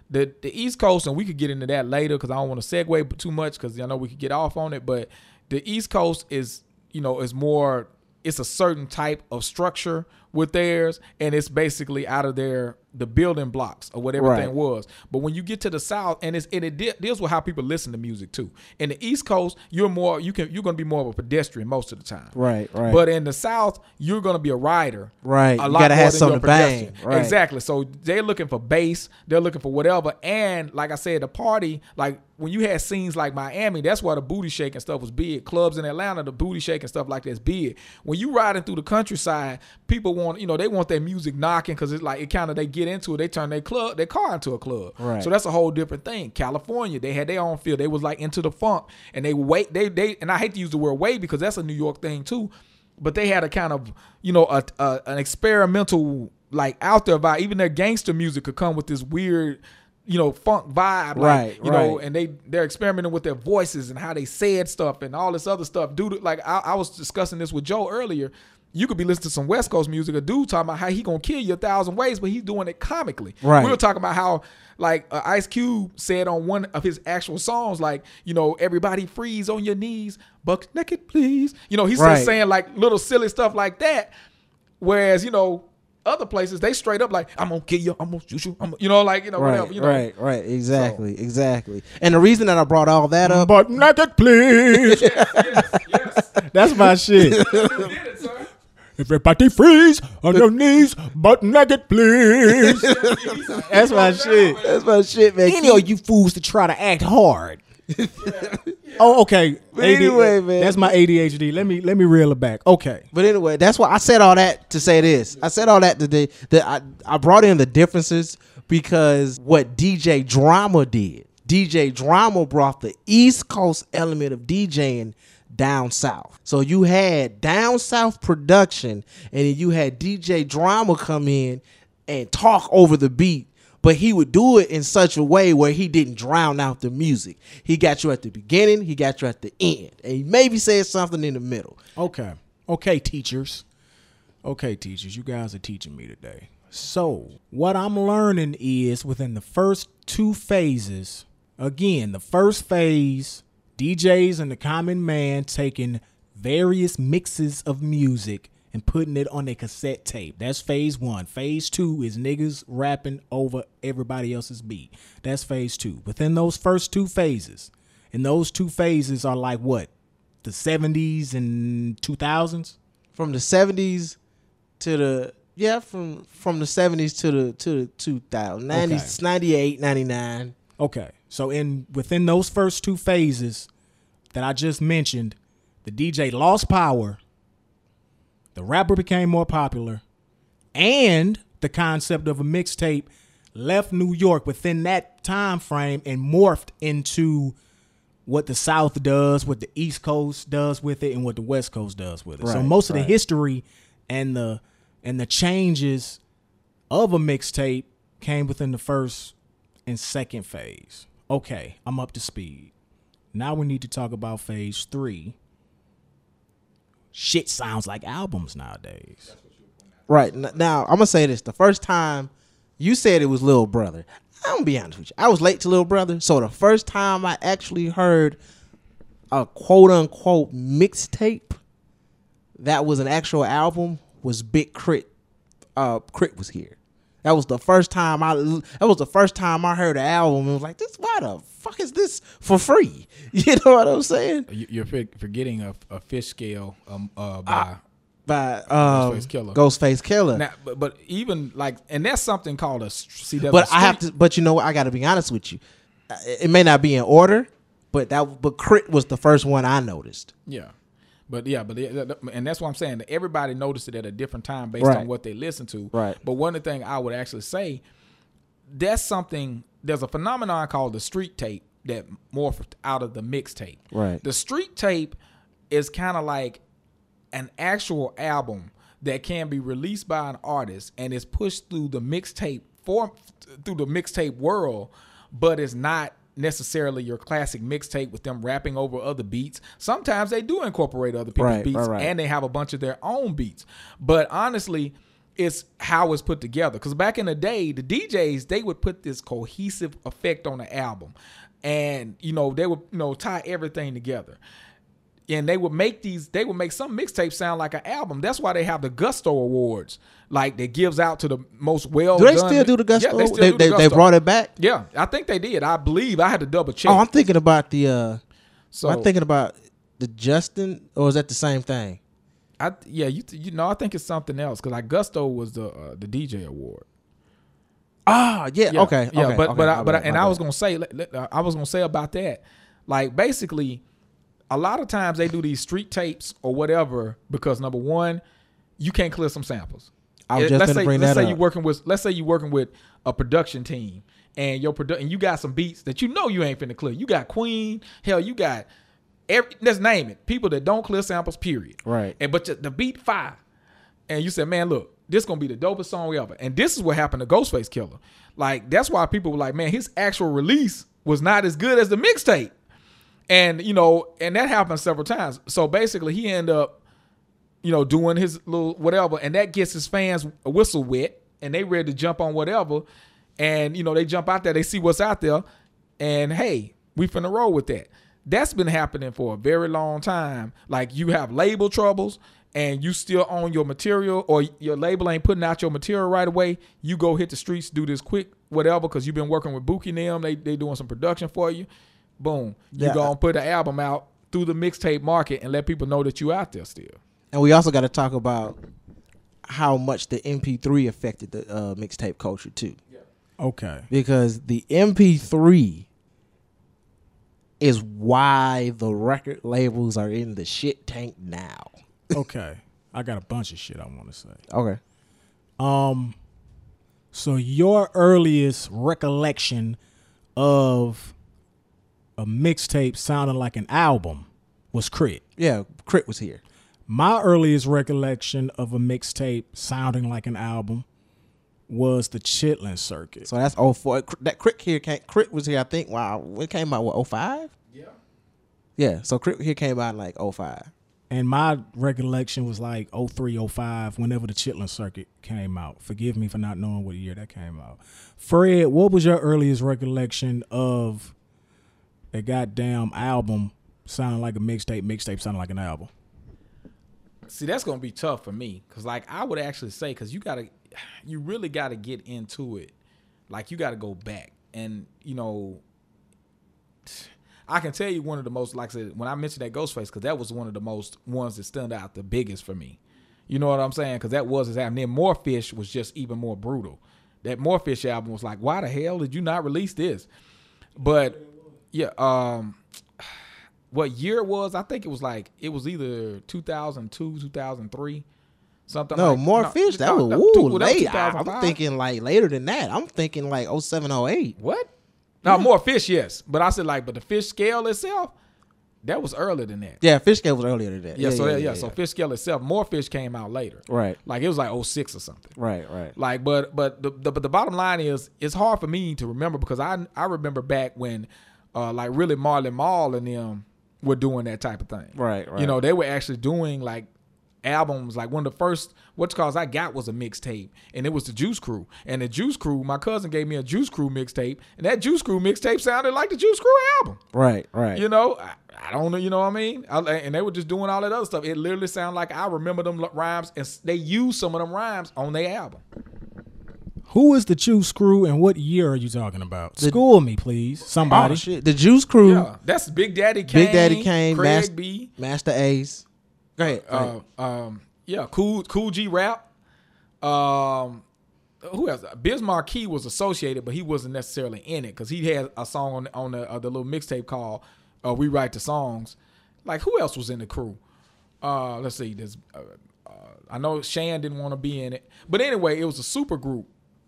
the the East Coast, and we could get into that later because I don't want to segue too much because I know we could get off on it. But the East Coast is, you know, is more. It's a certain type of structure with theirs, and it's basically out of their the building blocks or what everything right. was. But when you get to the South, and it's and it de deals with how people listen to music too. In the East Coast, you're more you can you're going to be more of a pedestrian most of the time. Right, right. But in the South, you're going to be a rider. Right. A lot you gotta more have than something to bang. Right. Exactly. So they're looking for bass. They're looking for whatever. And like I said, the party like. When you had scenes like Miami, that's why the booty shaking stuff was big. Clubs in Atlanta, the booty shaking stuff like that's big. When you riding through the countryside, people want, you know, they want their music knocking because it's like it kind of they get into it. They turn their club, their car into a club. Right. So that's a whole different thing. California, they had their own feel. They was like into the funk, and they wait. They they and I hate to use the word wait because that's a New York thing too, but they had a kind of you know a, a an experimental like out there vibe. Even their gangster music could come with this weird. You know, funk vibe, right? Like, you right. know, and they they're experimenting with their voices and how they said stuff and all this other stuff. Dude, like I, I was discussing this with Joe earlier. you could be listening to some West Coast music, a dude talking about how he gonna kill you a thousand ways, but he's doing it comically. Right. We were talking about how, like, uh, Ice Cube said on one of his actual songs, like, you know, everybody freeze on your knees, buck naked, please. You know, he's right. just saying, like, little silly stuff like that. Whereas, you know, other places, they straight up like, I'm gonna kill you, I'm gonna shoot you, I'm, you know, like, you know, right, whatever, you know. Right, right, exactly, so. exactly. And the reason that I brought all that up, but naked, please. yes, yes, yes. That's my shit. You did it, sir. Everybody freeze on your knees, butt naked, please. That's my shit. That's my shit, man. Any of you fools to try to act hard. yeah, yeah. Oh, okay. Anyway, man, that's my A D H D. Let me let me reel it back. Okay, but anyway, that's why I said all that to say this. I said all that today that I I brought in the differences because what D J Drama did, D J Drama brought the East Coast element of DJing down south. So you had down south production, and then you had D J Drama come in and talk over the beat. But he would do it in such a way where he didn't drown out the music. He got you at the beginning, he got you at the end, and he maybe said something in the middle. Okay. Okay, teachers. Okay, teachers. You guys are teaching me today. So what I'm learning is within the first two phases, again, the first phase, D Js and the common man taking various mixes of music and putting it on a cassette tape. That's phase one. Phase two is niggas rapping over everybody else's beat. That's phase two. Within those first two phases, and those two phases are like what? The seventies and two thousands? From the seventies to the, yeah, from from the seventies to the to the two thousands. nineties, okay. ninety-eight, ninety-nine. Okay. So in within those first two phases that I just mentioned, the D J lost power. The rapper became more popular, and the concept of a mixtape left New York within that time frame and morphed into what the South does, what the East Coast does with it, and what the West Coast does with it. Right, so most of right. the history and the and the changes of a mixtape came within the first and second phase. Okay, I'm up to speed. Now we need to talk about phase three. Shit sounds like albums nowadays. Right. Now, I'm going to say this. The first time you said it was Lil Brother. I'm going to be honest with you. I was late to Lil Brother. So the first time I actually heard a quote-unquote mixtape that was an actual album was Big Crit. Uh, Crit was here. That was the first time I that was the first time I heard an album and was like, this why the fuck is this for free? You know what I'm saying? You're forgetting a, a fish scale um, uh, by uh, by um, Ghostface Killah. Ghostface Killah. Now, but, but even like, and that's something called a C W. But street. I have to. But you know what? I got to be honest with you. It may not be in order, but that but Crit was the first one I noticed. Yeah. But yeah, but and that's what I'm saying. Everybody noticed it at a different time based right. on what they listen to. Right. But one of the things I would actually say, that's something. There's a phenomenon called the street tape that morphed out of the mixtape. Right. The street tape is kind of like an actual album that can be released by an artist and is pushed through the mixtape form through the mixtape world, but it's not necessarily your classic mixtape with them rapping over other beats. Sometimes they do incorporate other people's right, beats right, right. and they have a bunch of their own beats. But honestly, it's how it's put together. Because back in the day, the D Js, they would put this cohesive effect on the album. And, you know, they would, you know, tie everything together. And they would make these, they would make some mixtapes sound like an album. That's why they have the Gusto Awards, like that gives out to the most well done. Do they still do the Gusto? Yeah, they still they, do they, the Gusto. They brought it back? Yeah, I think they did. I believe. I had to double check. Oh, I'm thinking about the, uh, so, I'm thinking about the Justin, or is that the same thing? I Yeah, you you know, I think it's something else because like Gusto was the uh, the D J Award. Ah, yeah, yeah okay. Yeah, okay, but, okay, but, I, but, I, and I was going to say, I was going to say about that, like basically, a lot of times they do these street tapes or whatever because number one, you can't clear some samples. I was just let's say, bring let's that say up. You're working with let's say you're working with a production team and your produ- and you got some beats that you know you ain't finna clear. You got Queen, hell, you got every let's name it people that don't clear samples. Period. Right. And but the beat fire, and you said, man, look, this gonna be the dopest song ever. And this is what happened to Ghostface Killah. Like that's why people were like, man, his actual release was not as good as the mixtape. And, you know, and that happened several times. So basically he ended up you know, doing his little whatever, and that gets his fans a whistle wet, and they ready to jump on whatever, and you know, they jump out there, they see what's out there, and hey, we finna roll with that. That's been happening for a very long time. Like, you have label troubles and you still own your material, or your label ain't putting out your material right away, you go hit the streets, do this quick, whatever, because you've been working with Bookie and them, they, they doing some production for you, boom. You yeah. go and put an album out through the mixtape market and let people know that you out there still. And we also got to talk about how much the M P three affected the uh, mixtape culture too. Yeah. Okay. Because the M P three is why the record labels are in the shit tank now. Okay. I got a bunch of shit I want to say. Okay. Um, so your earliest recollection of a mixtape sounding like an album was Crit. Yeah, Crit was here. My earliest recollection of a mixtape sounding like an album was the Chitlin Circuit. So that's oh four. That Crit here came, Crit was here, I think. Wow, it came out what, oh five? Yeah. Yeah. So Crit here came out in like oh five. And my recollection was like oh three, oh five, whenever the Chitlin Circuit came out. Forgive me for not knowing what year that came out. Fred, what was your earliest recollection of a goddamn album sounding like a mixtape, mixtape sounding like an album? See, that's gonna be tough for me, cause like I would actually say, cause you gotta, you really gotta get into it, like you gotta go back, and you know, I can tell you one of the most, like I said, when I mentioned that Ghostface, cause that was one of the most ones that stood out the biggest for me. You know what I'm saying? Cause that was his album. Then Morefish was just even more brutal. That Morefish album was like, why the hell did you not release this? But yeah, um. what year it was, I think it was like, it was either two thousand two, two thousand three, something no, like more no, fish, that. No, was no, late. I'm thinking like later than that. I'm thinking like oh seven, oh eight. What? No, yeah. More fish, yes. But I said like, but the Fish Scale itself, that was earlier than that. Yeah, Fish Scale was earlier than that. Yeah, yeah so yeah, yeah, yeah, yeah, so Fish Scale itself, More Fish came out later. Right. Like it was like oh six or something. Right, right. Like, but but the, the but the bottom line is, it's hard for me to remember, because I I remember back when uh, like really Marley Marl and them were doing that type of thing. Right, right. You know, they were actually doing like albums. Like one of the first what's called I got was a mixtape, and it was the Juice Crew. And the Juice Crew, my cousin gave me a Juice Crew mixtape, and that Juice Crew mixtape sounded like the Juice Crew album. Right, right. You know, I, I don't know, you know what I mean? I, and they were just doing all that other stuff. It literally sounded like I remember them rhymes, and they used some of them rhymes on their album. Who is the Juice Crew, and what year are you talking about? The, School me, please. Somebody. Oh, shit. The Juice Crew. Yeah, that's Big Daddy Kane. Big Daddy Kane. Craig Mas B. Master Ace. Go ahead. Go ahead. Uh, um, yeah, Cool Cool G Rap. Um, who else? Biz Markie was associated, but he wasn't necessarily in it, because he had a song on, on the, uh, the little mixtape called uh, We Write the Songs. Like, who else was in the crew? Uh, let's see. There's, uh, uh, I know Shan didn't want to be in it. But anyway, it was a super group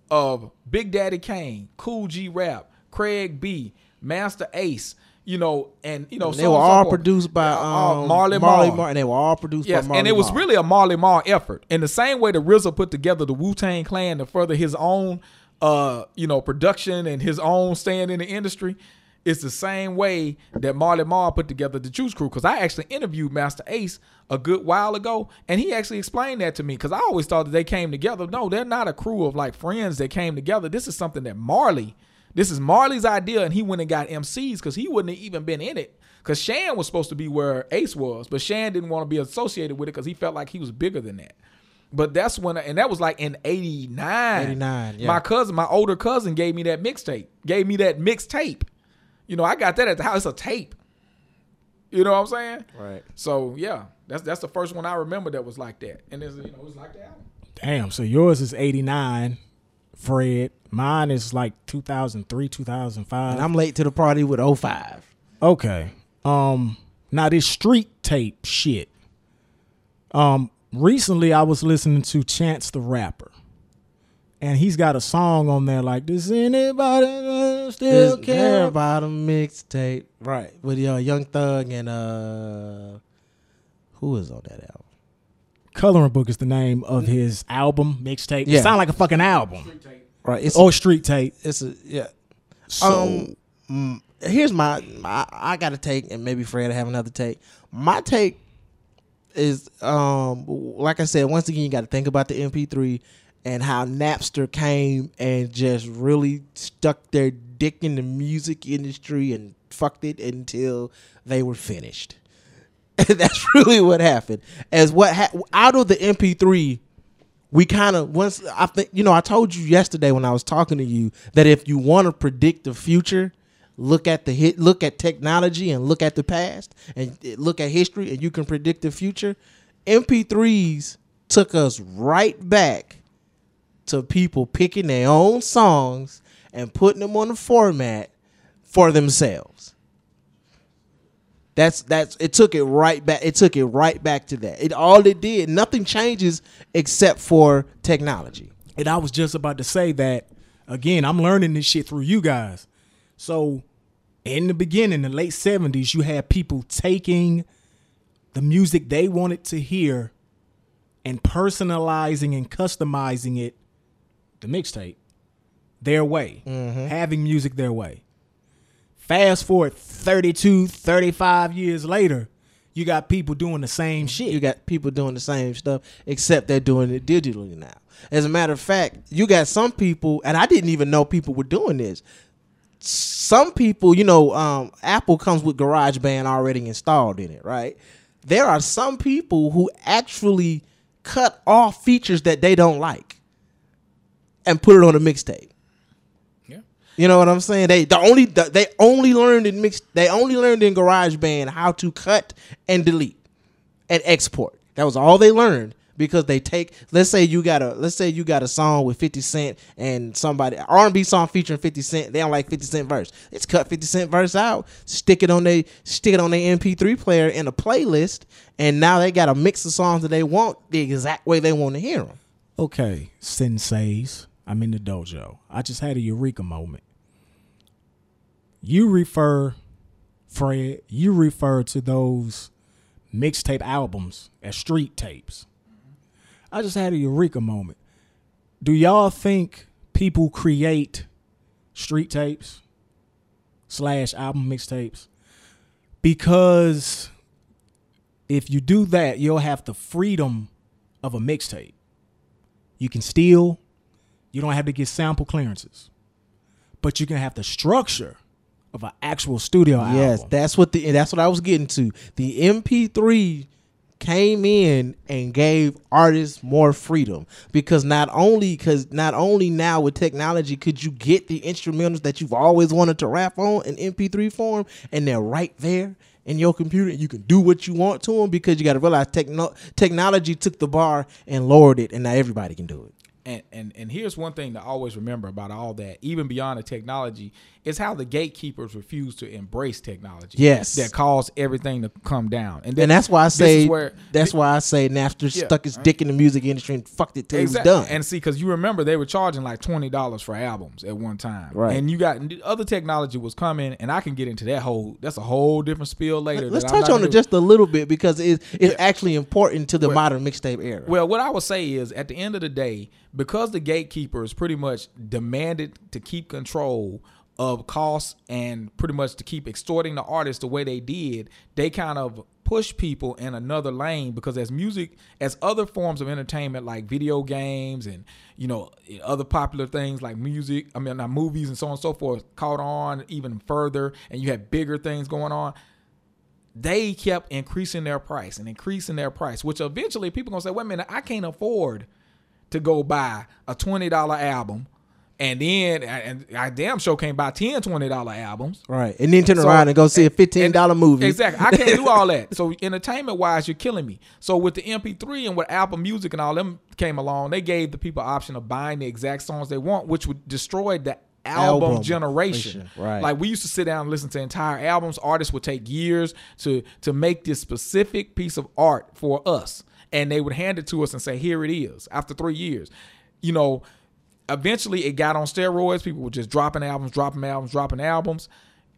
of Big Daddy Kane, Cool G Rap, Craig B, Master Ace, you know, and you know, and they so were all so produced by um, Marley Marl. Marl. And they were all produced yes, by Marley and it was Marl. Really a Marley Marl effort. In the same way that R Z A put together the Wu-Tang Clan to further his own, uh, you know, production and his own stand in the industry, it's the same way that Marley Marl put together the Juice Crew. Because I actually interviewed Master Ace a good while ago, and he actually explained that to me, because I always thought that they came together. No, they're not a crew of like friends that came together. This is something that Marley, this is Marley's idea, and he went and got M Cs, because he wouldn't have even been in it. Because Shan was supposed to be where Ace was, but Shan didn't want to be associated with it because he felt like he was bigger than that. But that's when, and that was like in eighty-nine. eighty-nine, yeah. My cousin, my older cousin gave me that mixtape, gave me that mixtape. You know, I got that at the house. It's a tape. You know what I'm saying? Right. So, yeah, that's that's the first one I remember that was like that. And, you know, it was like that. Damn, so yours is eighty-nine, Fred. Mine is like two thousand three, two thousand five. And I'm late to the party with oh five. Okay. Um, now, this street tape shit. Um, recently, I was listening to Chance the Rapper. And he's got a song on there like, does anybody still does care about a mixtape? Right. With uh, Young Thug and uh, who is on that album? Coloring Book is the name of his album, mixtape. Yeah. It sounds like a fucking album. Street tape. Right. It's or a, street tape. It's a, yeah. So, um, here's my, my, I got a take, and maybe Fred will have another take. My take is um like I said, once again, you got to think about the M P three and how Napster came and just really stuck their dick in the music industry and fucked it until they were finished. That's really what happened. As what ha out of the M P three, we kind of once I think you know I told you yesterday when I was talking to you that if you want to predict the future, look at the hit, look at technology, and look at the past, and look at history, and you can predict the future. M P threes took us right back to people picking their own songs and putting them on the format for themselves. That's that's it took it right back. It took it right back to that. It all it did, nothing changes except for technology. And I was just about to say that again, I'm learning this shit through you guys. So in the beginning, in the late seventies, you had people taking the music they wanted to hear and personalizing and customizing it, the mixtape, their way, mm-hmm. having music their way. Fast forward thirty-two, thirty-five years later, you got people doing the same shit. You got people doing the same stuff, except they're doing it digitally now. As a matter of fact, you got some people, and I didn't even know people were doing this. Some people, you know, um, Apple comes with GarageBand already installed in it, right? There are some people who actually cut off features that they don't like and put it on a mixtape. You know what I'm saying? They the only the, they only learned in mix they only learned in GarageBand how to cut and delete and export. That was all they learned because they take let's say you got a let's say you got a song with fifty Cent and somebody R and B song featuring fifty Cent. They don't like fifty Cent verse. Let's cut fifty Cent verse out, stick it on they stick it on their M P three player in a playlist, and now they got a mix of songs that they want the exact way they want to hear them. Okay, senseis, I'm in the dojo. I just had a eureka moment. You refer, Fred, you refer to those mixtape albums as street tapes. I just had a eureka moment. Do y'all think people create street tapes slash album mixtapes? Because if you do that, you'll have the freedom of a mixtape. You can steal. You don't have to get sample clearances. But you can have the structure of an actual studio album. Yes, that's what the that's what I was getting to. The M P three came in and gave artists more freedom because not only because not only now with technology could you get the instrumentals that you've always wanted to rap on in M P three form, and they're right there in your computer, and you can do what you want to them because you got to realize techno technology took the bar and lowered it, and now everybody can do it. And, and and here's one thing to always remember about all that, even beyond the technology, is how the gatekeepers refuse to embrace technology. Yes, that caused everything to come down. And, then, and that's why I say where, that's why I say Napster yeah, stuck his right. dick in the music industry and fucked it till exactly. it was done. And see, because you remember they were charging like twenty dollars for albums at one time, right? And you got other technology was coming, and I can get into that whole that's a whole different spiel later. Let's touch on it just a little bit because it, it's yeah. actually important to the well, modern mixtape era. Well, what I would say is at the end of the day, because the gatekeepers pretty much demanded to keep control of costs and pretty much to keep extorting the artists the way they did, they kind of push people in another lane because as music, as other forms of entertainment like video games and, you know, other popular things like music, I mean, not movies and so on and so forth caught on even further and you had bigger things going on. They kept increasing their price and increasing their price, which eventually people gonna say, wait a minute, I can't afford to go buy a twenty dollar album, and then and I damn sure can't buy ten twenty dollar albums. Right, and then turn so, around and go see a fifteen dollar movie. Exactly, I can't do all that. So entertainment-wise, you're killing me. So with the M P three and with Apple Music and all them came along, they gave the people option of buying the exact songs they want, which would destroy the Album, album generation. Right. Like we used to sit down and listen to entire albums. Artists would take years to to make this specific piece of art for us, and they would hand it to us and say, "Here it is." After three years, you know, eventually it got on steroids. People were just dropping albums, dropping albums, dropping albums,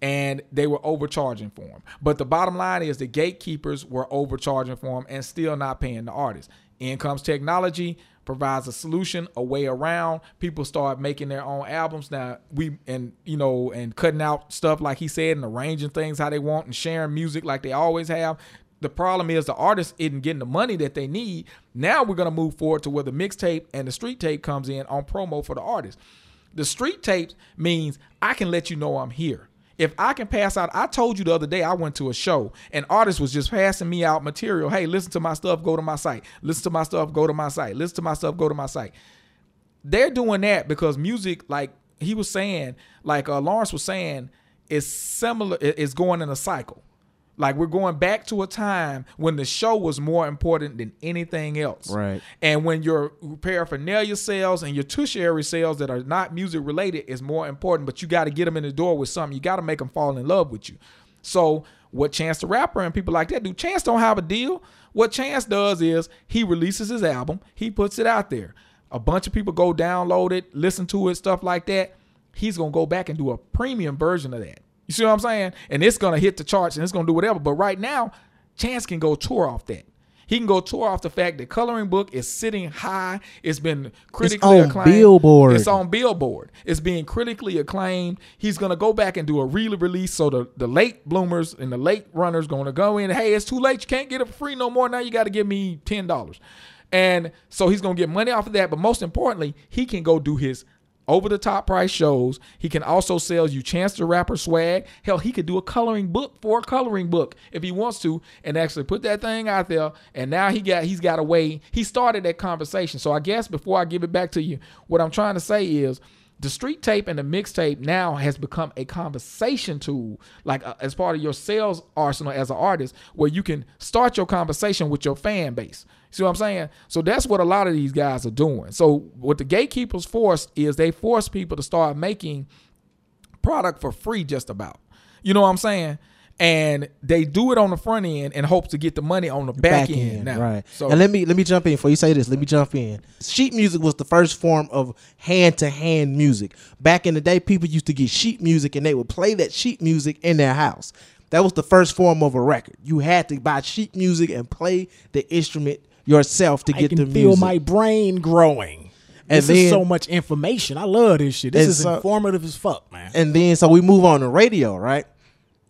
and they were overcharging for them. But the bottom line is the gatekeepers were overcharging for them and still not paying the artists. In comes technology. Provides a solution, a way around. People start making their own albums now. We and you know and cutting out stuff like he said and arranging things how they want and sharing music like they always have. the problem is the artist isn't getting the money that they need. Now we're going to move forward to where the mixtape and the street tape comes in on promo for the artist. The street tape means I can let you know I'm here. If I can pass out, I told you the other day I went to a show and artists was just passing me out material. Hey, listen to my stuff, go to my site. Listen to my stuff, go to my site. Listen to my stuff, go to my site. They're doing that because music, like he was saying, like uh, Lawrence was saying, is similar, is going in a cycle. Like we're going back to a time when the show was more important than anything else. Right. And when your paraphernalia sales and your tertiary sales that are not music related is more important, but you got to get them in the door with something. You got to make them fall in love with you. So what Chance the Rapper and people like that do, Chance don't have a deal. What Chance does is he releases his album. He puts it out there. A bunch of people go download it, listen to it, stuff like that. He's going to go back and do a premium version of that. You see what I'm saying? And it's going to hit the charts and it's going to do whatever. But right now, Chance can go tour off that. He can go tour off the fact that Coloring Book is sitting high. It's been critically acclaimed. It's on Billboard. It's on Billboard. It's being critically acclaimed. He's going to go back and do a re-release. So the, the late bloomers and the late runners going to go in. Hey, it's too late. You can't get it for free no more. Now you got to give me ten dollars. And so he's going to get money off of that. But most importantly, he can go do his over-the-top price shows. He can also sell you Chance the Rapper swag. Hell, he could do a coloring book for a coloring book if he wants to and actually put that thing out there. And now he got, he's got a way. He started that conversation. So I guess before I give it back to you, what I'm trying to say is the street tape and the mixtape now has become a conversation tool, like a, as part of your sales arsenal as an artist, where you can start your conversation with your fan base. See what I'm saying? So that's what a lot of these guys are doing. So what the gatekeepers force is they force people to start making product for free just about. You know what I'm saying? And they do it on the front end and hope to get the money on the back, back end, end now. Right. So, and let me let me jump in before you say this. Let me jump in. Sheet music was the first form of hand-to-hand music. Back in the day, people used to get sheet music and they would play that sheet music in their house. That was the first form of a record. You had to buy sheet music and play the instrument yourself to I get the music. I can feel my brain growing. And this then, is so much information. I love this shit. This is so informative as fuck, man. And then so we move on to radio, right?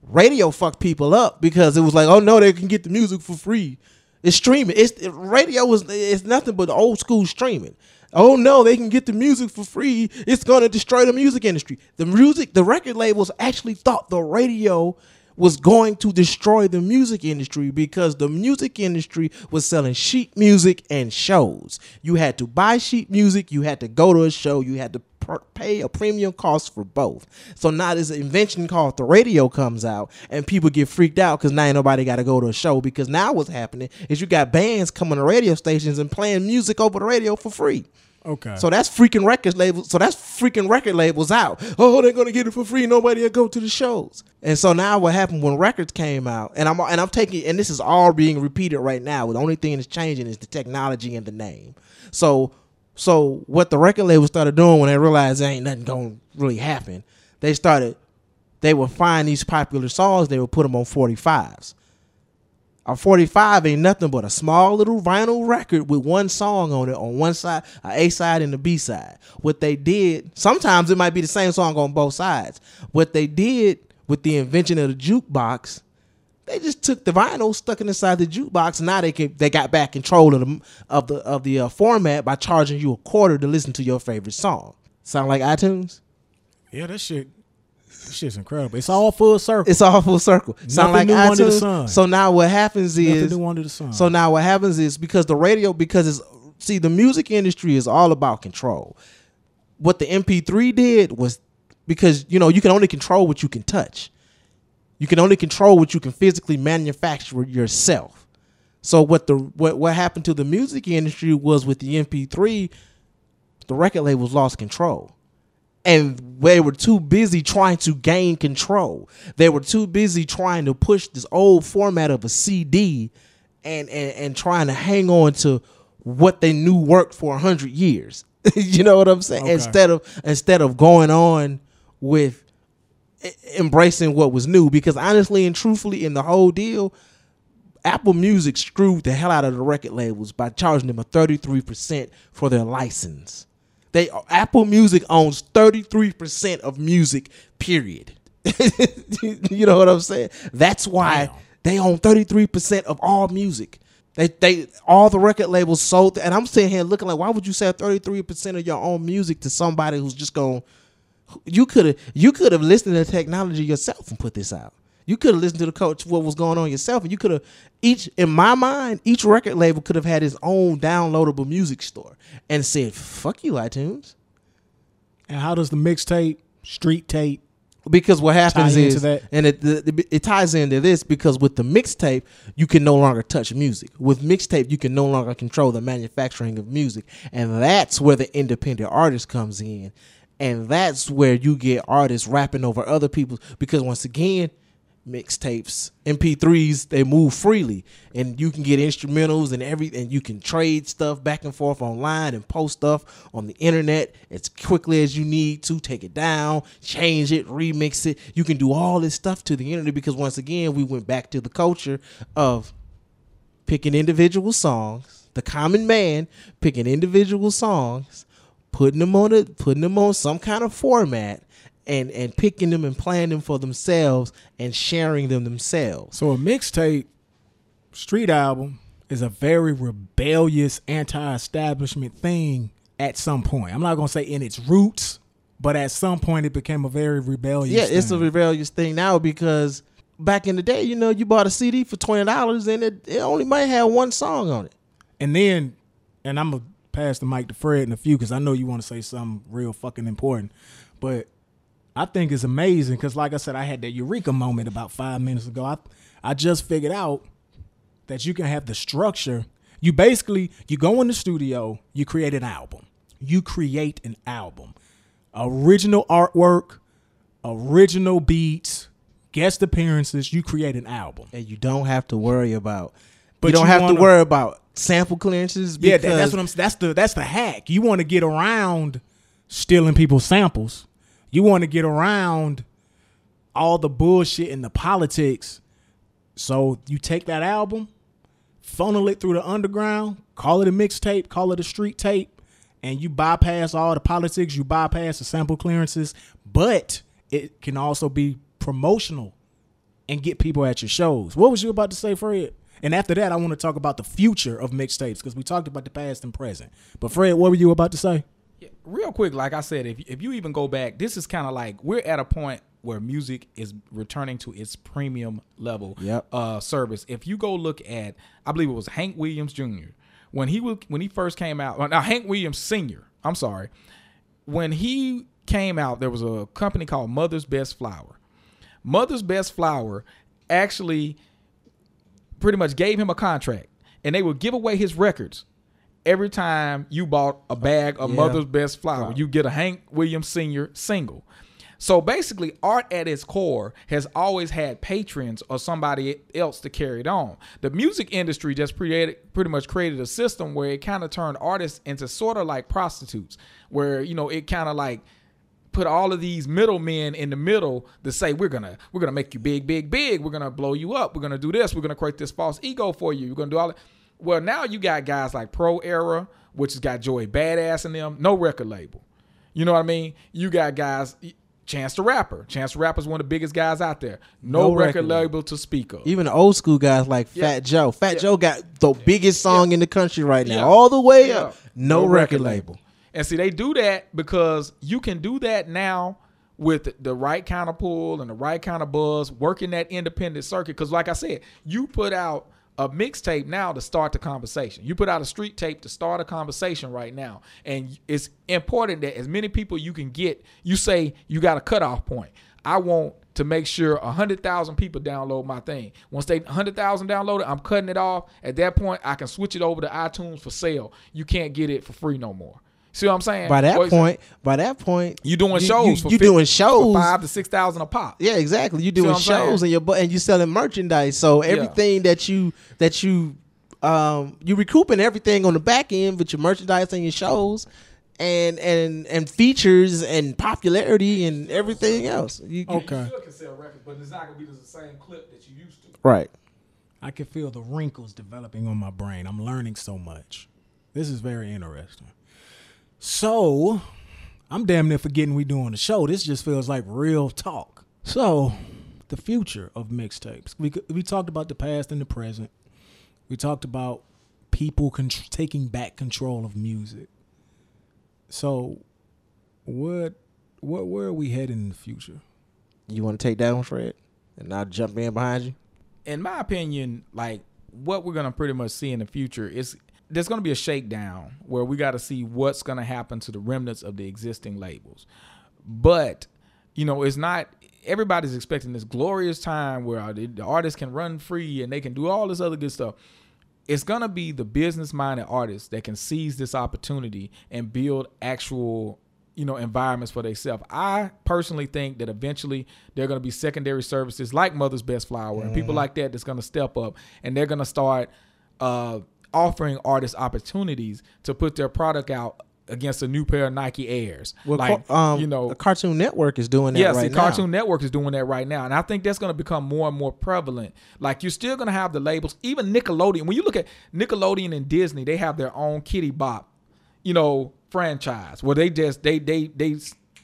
Radio fucked people up because it was like, oh no, they can get the music for free. It's streaming. It's it, radio was it's nothing but old school streaming. Oh no, they can get the music for free. It's gonna destroy the music industry. The music, the record labels actually thought the radio was going to destroy the music industry because the music industry was selling sheet music and shows. You had to buy sheet music, you had to go to a show, you had to pay a premium cost for both. So now this invention called the radio comes out and people get freaked out because now ain't nobody got to go to a show, because now what's happening is you got bands coming to radio stations and playing music over the radio for free. Okay. So that's freaking record labels. So that's freaking record labels out. Oh, they're gonna get it for free. Nobody will go to the shows. And so now what happened when records came out? And I'm and I'm taking and this is all being repeated right now. The only thing that's changing is the technology and the name. So so what the record labels started doing when they realized there ain't nothing gonna really happen, they started they would find these popular songs. They would put them on forty-fives. A forty-five ain't nothing but a small little vinyl record with one song on it, on one side, an A side and a B side. What they did, sometimes it might be the same song on both sides. What they did with the invention of the jukebox, they just took the vinyl, stuck it inside the jukebox. Now they can, they got back control of the of the of the uh, format by charging you a quarter to listen to your favorite song. Sound like iTunes? Yeah, that shit. This shit's incredible. It's all full circle. It's all full circle. Sound like iTunes. Under the sun. So now what happens is nothing new under the sun. So now what happens is because the radio, because it's see the music industry is all about control. What the M P three did was, because you know you can only control what you can touch. You can only control what you can physically manufacture yourself. So what the what what happened to the music industry was with the M P three, the record labels lost control. And they were too busy trying to gain control. They were too busy trying to push this old format of a C D and and, and trying to hang on to what they knew worked for a hundred years. You know what I'm saying? Okay. Instead of instead of going on with embracing what was new. Because honestly and truthfully, in the whole deal, Apple Music screwed the hell out of the record labels by charging them a thirty-three percent for their license. They Apple Music owns thirty-three percent of music, period. You know what I'm saying? That's why They own thirty-three percent of all music. They, they, all the record labels sold. And I'm sitting here looking like, why would you sell thirty-three percent of your own music to somebody who's just going, you could have, you could have listened to the technology yourself and put this out. You could have listened to the coach, what was going on yourself. And you could have, each, in my mind, each record label could have had its own downloadable music store and said, fuck you, iTunes. And how does the mixtape, street tape, because what happens is, and it, it it ties into this, because with the mixtape, you can no longer touch music. With mixtape, you can no longer control the manufacturing of music. And that's where the independent artist comes in. And that's where you get artists rapping over other people. Because once again, mixtapes, M P threes, they move freely. And you can get instrumentals and every, and you can trade stuff back and forth online and post stuff on the internet as quickly as you need to. Take it down, change it, remix it. You can do all this stuff to the internet, because once again, we went back to the culture of picking individual songs, the common man picking individual songs, putting them on a, putting them on some kind of format, And, and picking them and playing them for themselves and sharing them themselves. So a mixtape, street album, is a very rebellious, anti-establishment thing at some point. I'm not going to say in its roots, but at some point it became a very rebellious yeah, thing. Yeah, it's a rebellious thing now, because back in the day, you know, you bought a C D for twenty dollars and it, it only might have one song on it. And then, and I'm going to pass the mic to Fred in a few, because I know you want to say something real fucking important, but I think it's amazing because, like I said, I had that eureka moment about five minutes ago. I I just figured out that you can have the structure. You basically, you go in the studio, you create an album. You create an album. Original artwork, original beats, guest appearances, you create an album. And you don't have to worry about, but you don't you have wanna, to worry about sample clearances. Yeah, that, that's what I'm that's the that's the hack. You want to get around stealing people's samples. You want to get around all the bullshit and the politics. So you take that album, funnel it through the underground, call it a mixtape, call it a street tape, and you bypass all the politics, you bypass the sample clearances, but it can also be promotional and get people at your shows. What was you about to say, Fred? And after that, I want to talk about the future of mixtapes, because we talked about the past and present. But Fred, what were you about to say? Real quick, like I said, if if you even go back, this is kind of like we're at a point where music is returning to its premium level yep. uh, service. If you go look at, I believe it was Hank Williams Junior when he was when he first came out. Now Hank Williams Senior, I'm sorry, when he came out, there was a company called Mother's Best Flower. Mother's Best Flower actually pretty much gave him a contract, and they would give away his records. Every time you bought a bag of yeah. Mother's Best Flower, wow. you get a Hank Williams Senior single. So basically, art at its core has always had patrons or somebody else to carry it on. The music industry just created, pretty much created a system where it kind of turned artists into sort of like prostitutes, where, you know, it kind of like put all of these middlemen in the middle to say, we're going to we're gonna make you big, big, big. We're going to blow you up. We're going to do this. We're going to create this false ego for you. You're going to do all that. Well, now you got guys like Pro Era, which has got Joey Badass in them. No record label. You know what I mean? You got guys, Chance the Rapper. Chance the Rapper is one of the biggest guys out there. No, no record, record label to speak of. Even the old school guys like yeah. Fat Joe. Fat yeah. Joe got the yeah. biggest song yeah. in the country right now. Yeah. All the way yeah. up. No, no record, record label. label. And see, they do that because you can do that now with the right kind of pull and the right kind of buzz, working that independent circuit. Because like I said, you put out a mixtape now to start the conversation. You put out a street tape to start a conversation right now. And it's important that as many people you can get, you say you got a cutoff point. I want to make sure one hundred thousand people download my thing. Once they one hundred thousand download it, I'm cutting it off. At that point, I can switch it over to iTunes for sale. You can't get it for free no more. See what I'm saying? By that what point, by that point, you're doing you, shows. You're you doing shows for five to six thousand a pop. Yeah, exactly. You're doing shows and you and you selling merchandise. So everything yeah. that you that you um you recouping everything on the back end with your merchandise and your shows and and and features and popularity and everything else. You, okay. You still can sell records, but it's not gonna be the same clip that you used to. Right. I can feel the wrinkles developing on my brain. I'm learning so much. This is very interesting. So, I'm damn near forgetting we doing the show. This just feels like real talk. So, the future of mixtapes. We we talked about the past and the present. We talked about people con- taking back control of music. So, what what where are we heading in the future? You want to take that one, Fred, and I'll jump in behind you. In my opinion, like what we're gonna pretty much see in the future is there's gonna be a shakedown where we got to see what's gonna happen to the remnants of the existing labels. But you know, it's not. Everybody's expecting this glorious time where the artists can run free and they can do all this other good stuff. It's going to be the business-minded artists that can seize this opportunity and build actual, you know, environments for themselves. I personally think that eventually there are going to be secondary services like Mother's Best Flower mm-hmm. and people like that that's going to step up, and they're going to start uh, offering artists opportunities to put their product out against a new pair of Nike Airs. Well, like, um, you know, the Cartoon Network is doing that yes, right now. Yes, the Cartoon Network is doing that right now. And I think that's going to become more and more prevalent. Like, you're still going to have the labels, even Nickelodeon. When you look at Nickelodeon and Disney, they have their own Kitty Bop, you know, franchise where they just, they, they, they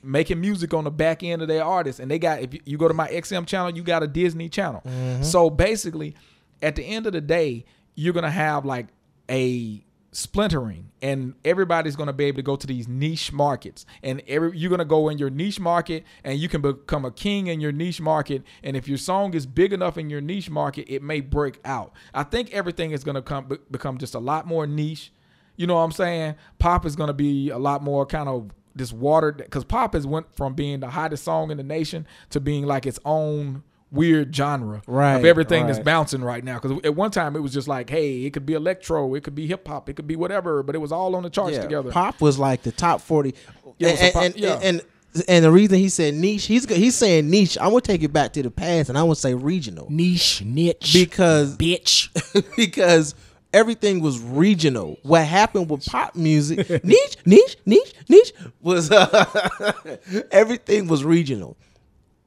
making music on the back end of their artists. And they got, if you go to my X M channel, you got a Disney channel. Mm-hmm. So basically, at the end of the day, you're going to have like a splintering, and everybody's going to be able to go to these niche markets, and every, you're going to go in your niche market and you can become a king in your niche market, and if your song is big enough in your niche market, it may break out. I think everything is going to come become just a lot more niche, you know what I'm saying? Pop is going to be a lot more kind of this watered, because pop has went from being the hottest song in the nation to being like its own weird genre right, of everything right. that's bouncing right now. Because at one time it was just like, hey, it could be electro, it could be hip hop, it could be whatever, but it was all on the charts yeah. together. Pop was like the top forty. Yeah, and, pop, and, yeah. and and the reason he said niche, he's he's saying niche. I want to take it back to the past, and I want to say regional niche, niche because bitch because everything was regional. What happened with pop music, niche, niche, niche, niche was uh, everything was regional.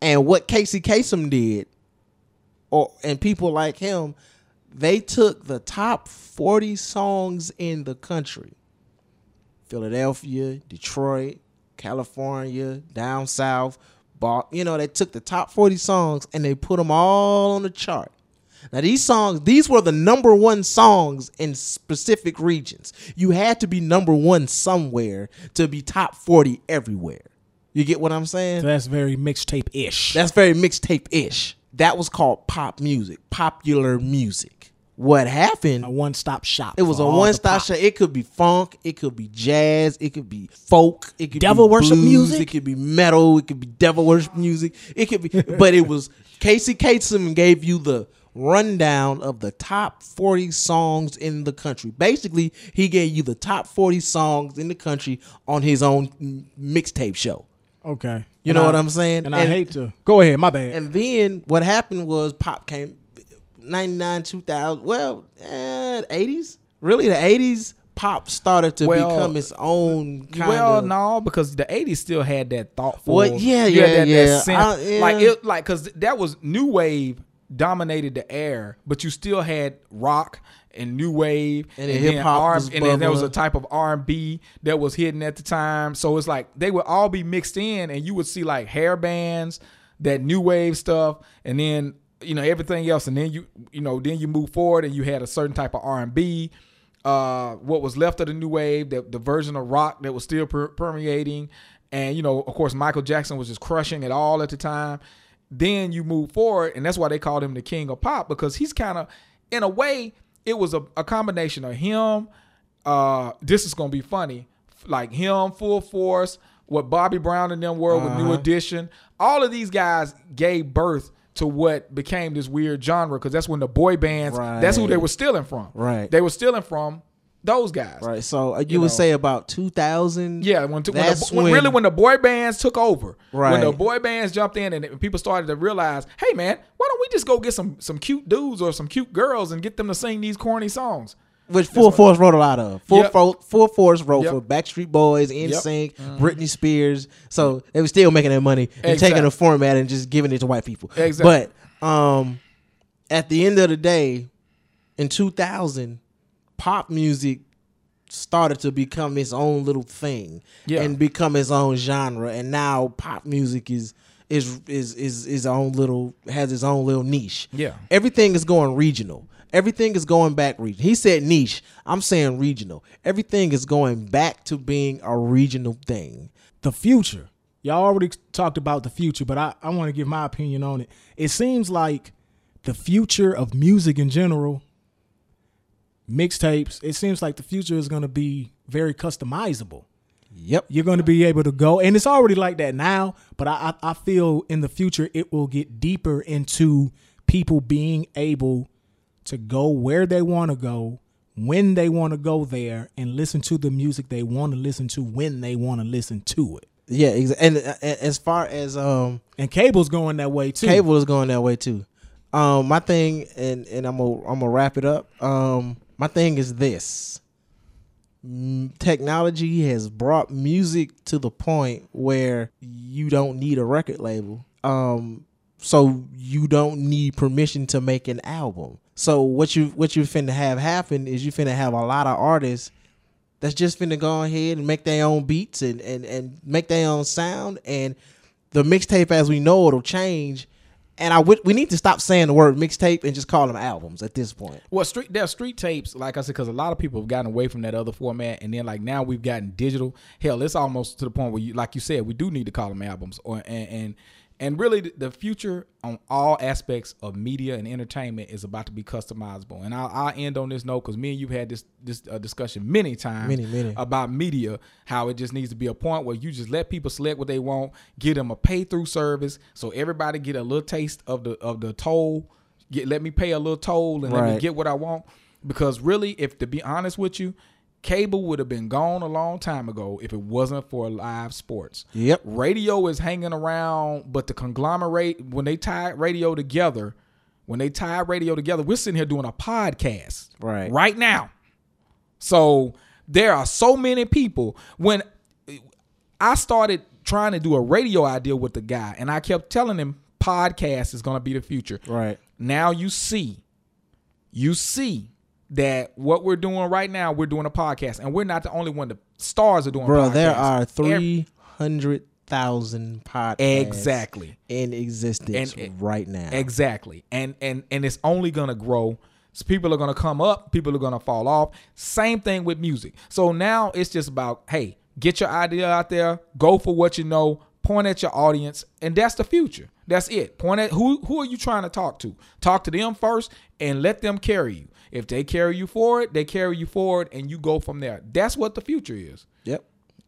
And what Casey Kasem did, or and people like him, they took the top forty songs in the country. Philadelphia, Detroit, California, down south, Bal- you know, they took the top forty songs and they put them all on the chart. Now, these songs, these were the number one songs in specific regions. You had to be number one somewhere to be top forty everywhere. You get what I'm saying? So that's very mixtape-ish. That's very mixtape-ish. That was called pop music, popular music. What happened? A one-stop shop. It was a one-stop shop. It could be funk. It could be jazz. It could be folk. It could devil be devil worship blues, music. It could be metal. It could be devil worship music. It could be. But it was Casey Kasem gave you the rundown of the top forty songs in the country. Basically, he gave you the top forty songs in the country on his own mixtape show. Okay. You and know I, what I'm saying? And, and I hate to. Go ahead, my bad. And then what happened was pop came ninety-nine, two thousand, well, eh, eighties? Really, the eighties, pop started to well, become its own kind well, of. Well, no, because the eighties still had that thoughtful. Well, yeah, yeah, yeah. That, yeah. That sense. I, yeah. Like, it, like, because that was new wave dominated the air, but you still had rock and new wave and, and hip hop, and, and then there was a type of R and B that was hidden at the time. So it's like they would all be mixed in, and you would see like hair bands, that new wave stuff, and then you know everything else. And then you you know then you move forward, and you had a certain type of R and B. Uh, what was left of the new wave, that the version of rock that was still per- permeating, and you know of course Michael Jackson was just crushing it all at the time. Then you move forward, and that's why they called him the King of Pop, because he's kind of in a way. It was a, a combination of him, uh, this is going to be funny, like him, Full Force, what Bobby Brown and them were uh-huh. with New Edition. All of these guys gave birth to what became this weird genre, because that's when the boy bands, right. that's who they were stealing from. Right. They were stealing from those guys. Right. So uh, you, you would know. say about two thousand? Yeah. When, to, when, the, when when really when the boy bands took over. Right. When the boy bands jumped in and it, people started to realize, hey, man, why don't we just go get some some cute dudes or some cute girls and get them to sing these corny songs? Which Full Force wrote a lot of. Full, yep. Fo- Full Force wrote yep. for Backstreet Boys, N Sync, yep. mm-hmm. Britney Spears. So they were still making their money and exactly. taking the format and just giving it to white people. Exactly. But um, at the end of the day, in two thousand, pop music started to become its own little thing yeah. and become its own genre. And now pop music is is is is his own little has his own little niche. Yeah, everything is going regional. Everything is going back region. He said niche. I'm saying regional. Everything is going back to being a regional thing. The future. Y'all already talked about the future, but I, I want to give my opinion on it. It seems like the future of music in general, mixtapes, it seems like the future is going to be very customizable. Yep. You're going to be able to go, and it's already like that now, but I, I, I feel in the future it will get deeper into people being able to go where they want to go, when they want to go there, and listen to the music they want to listen to when they want to listen to it. Yeah, and uh, as far as um, and cable's going that way too. Cable is going that way too. Um, my thing, and and I'm gonna I'm gonna wrap it up. Um, my thing is this: technology has brought music to the point where you don't need a record label. Um, so you don't need permission to make an album. So what you what you finna have happen is you finna have a lot of artists that's just finna go ahead and make their own beats and and, and make their own sound, and the mixtape as we know it'll change. And I w- we need to stop saying the word mixtape and just call them albums at this point. Well, street there are street tapes, like I said, because a lot of people have gotten away from that other format, and then like now we've gotten digital. Hell, it's almost to the point where, you, like you said, we do need to call them albums, or and. and And really, the future on all aspects of media and entertainment is about to be customizable. And I'll, I'll end on this note, because me and you've had this this uh, discussion many times many, many. about media, how it just needs to be a point where you just let people select what they want, give them a pay-through service, so everybody get a little taste of the of the toll. Get, let me pay a little toll and right. let me get what I want. Because really, if to be honest with you, cable would have been gone a long time ago if it wasn't for live sports. Yep. Radio is hanging around, but the conglomerate, when they tie radio together, when they tie radio together, we're sitting here doing a podcast right, right now. So there are so many people. When I started trying to do a radio idea with the guy, and I kept telling him podcast is going to be the future. Right. Now you see, you see. that what we're doing right now, we're doing a podcast, and we're not the only one. The stars are doing podcasts. Bro, podcasts. There are three hundred thousand podcasts exactly in existence and, and, right now. Exactly. And and and it's only going to grow. So people are going to come up. People are going to fall off. Same thing with music. So now it's just about, hey, get your idea out there. Go for what you know. Point at your audience, and that's the future. That's it. Point at who who are you trying to talk to? Talk to them first and let them carry you. If they carry you forward, they carry you forward, and you go from there. That's what the future is. Yep.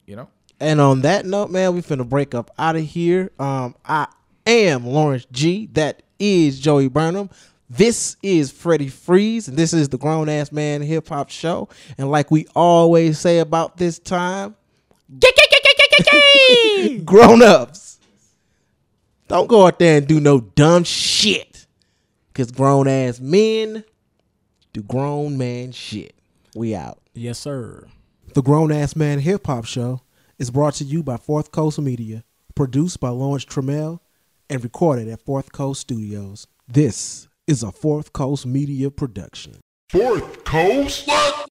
You know? And on that note, man, we finna break up out of here. Um, I am Lawrence G. That is Joey Burnham. This is Freddie Freeze, and this is the Grown-Ass Man Hip-Hop Show. And like we always say about this time, grown-ups, don't go out there and do no dumb shit, because grown-ass men do grown man shit. We out. Yes, sir. The Grown Ass Man Hip Hop Show is brought to you by Fourth Coast Media, produced by Lawrence Trammell and recorded at Fourth Coast Studios. This is a Fourth Coast Media production. Fourth Coast? What?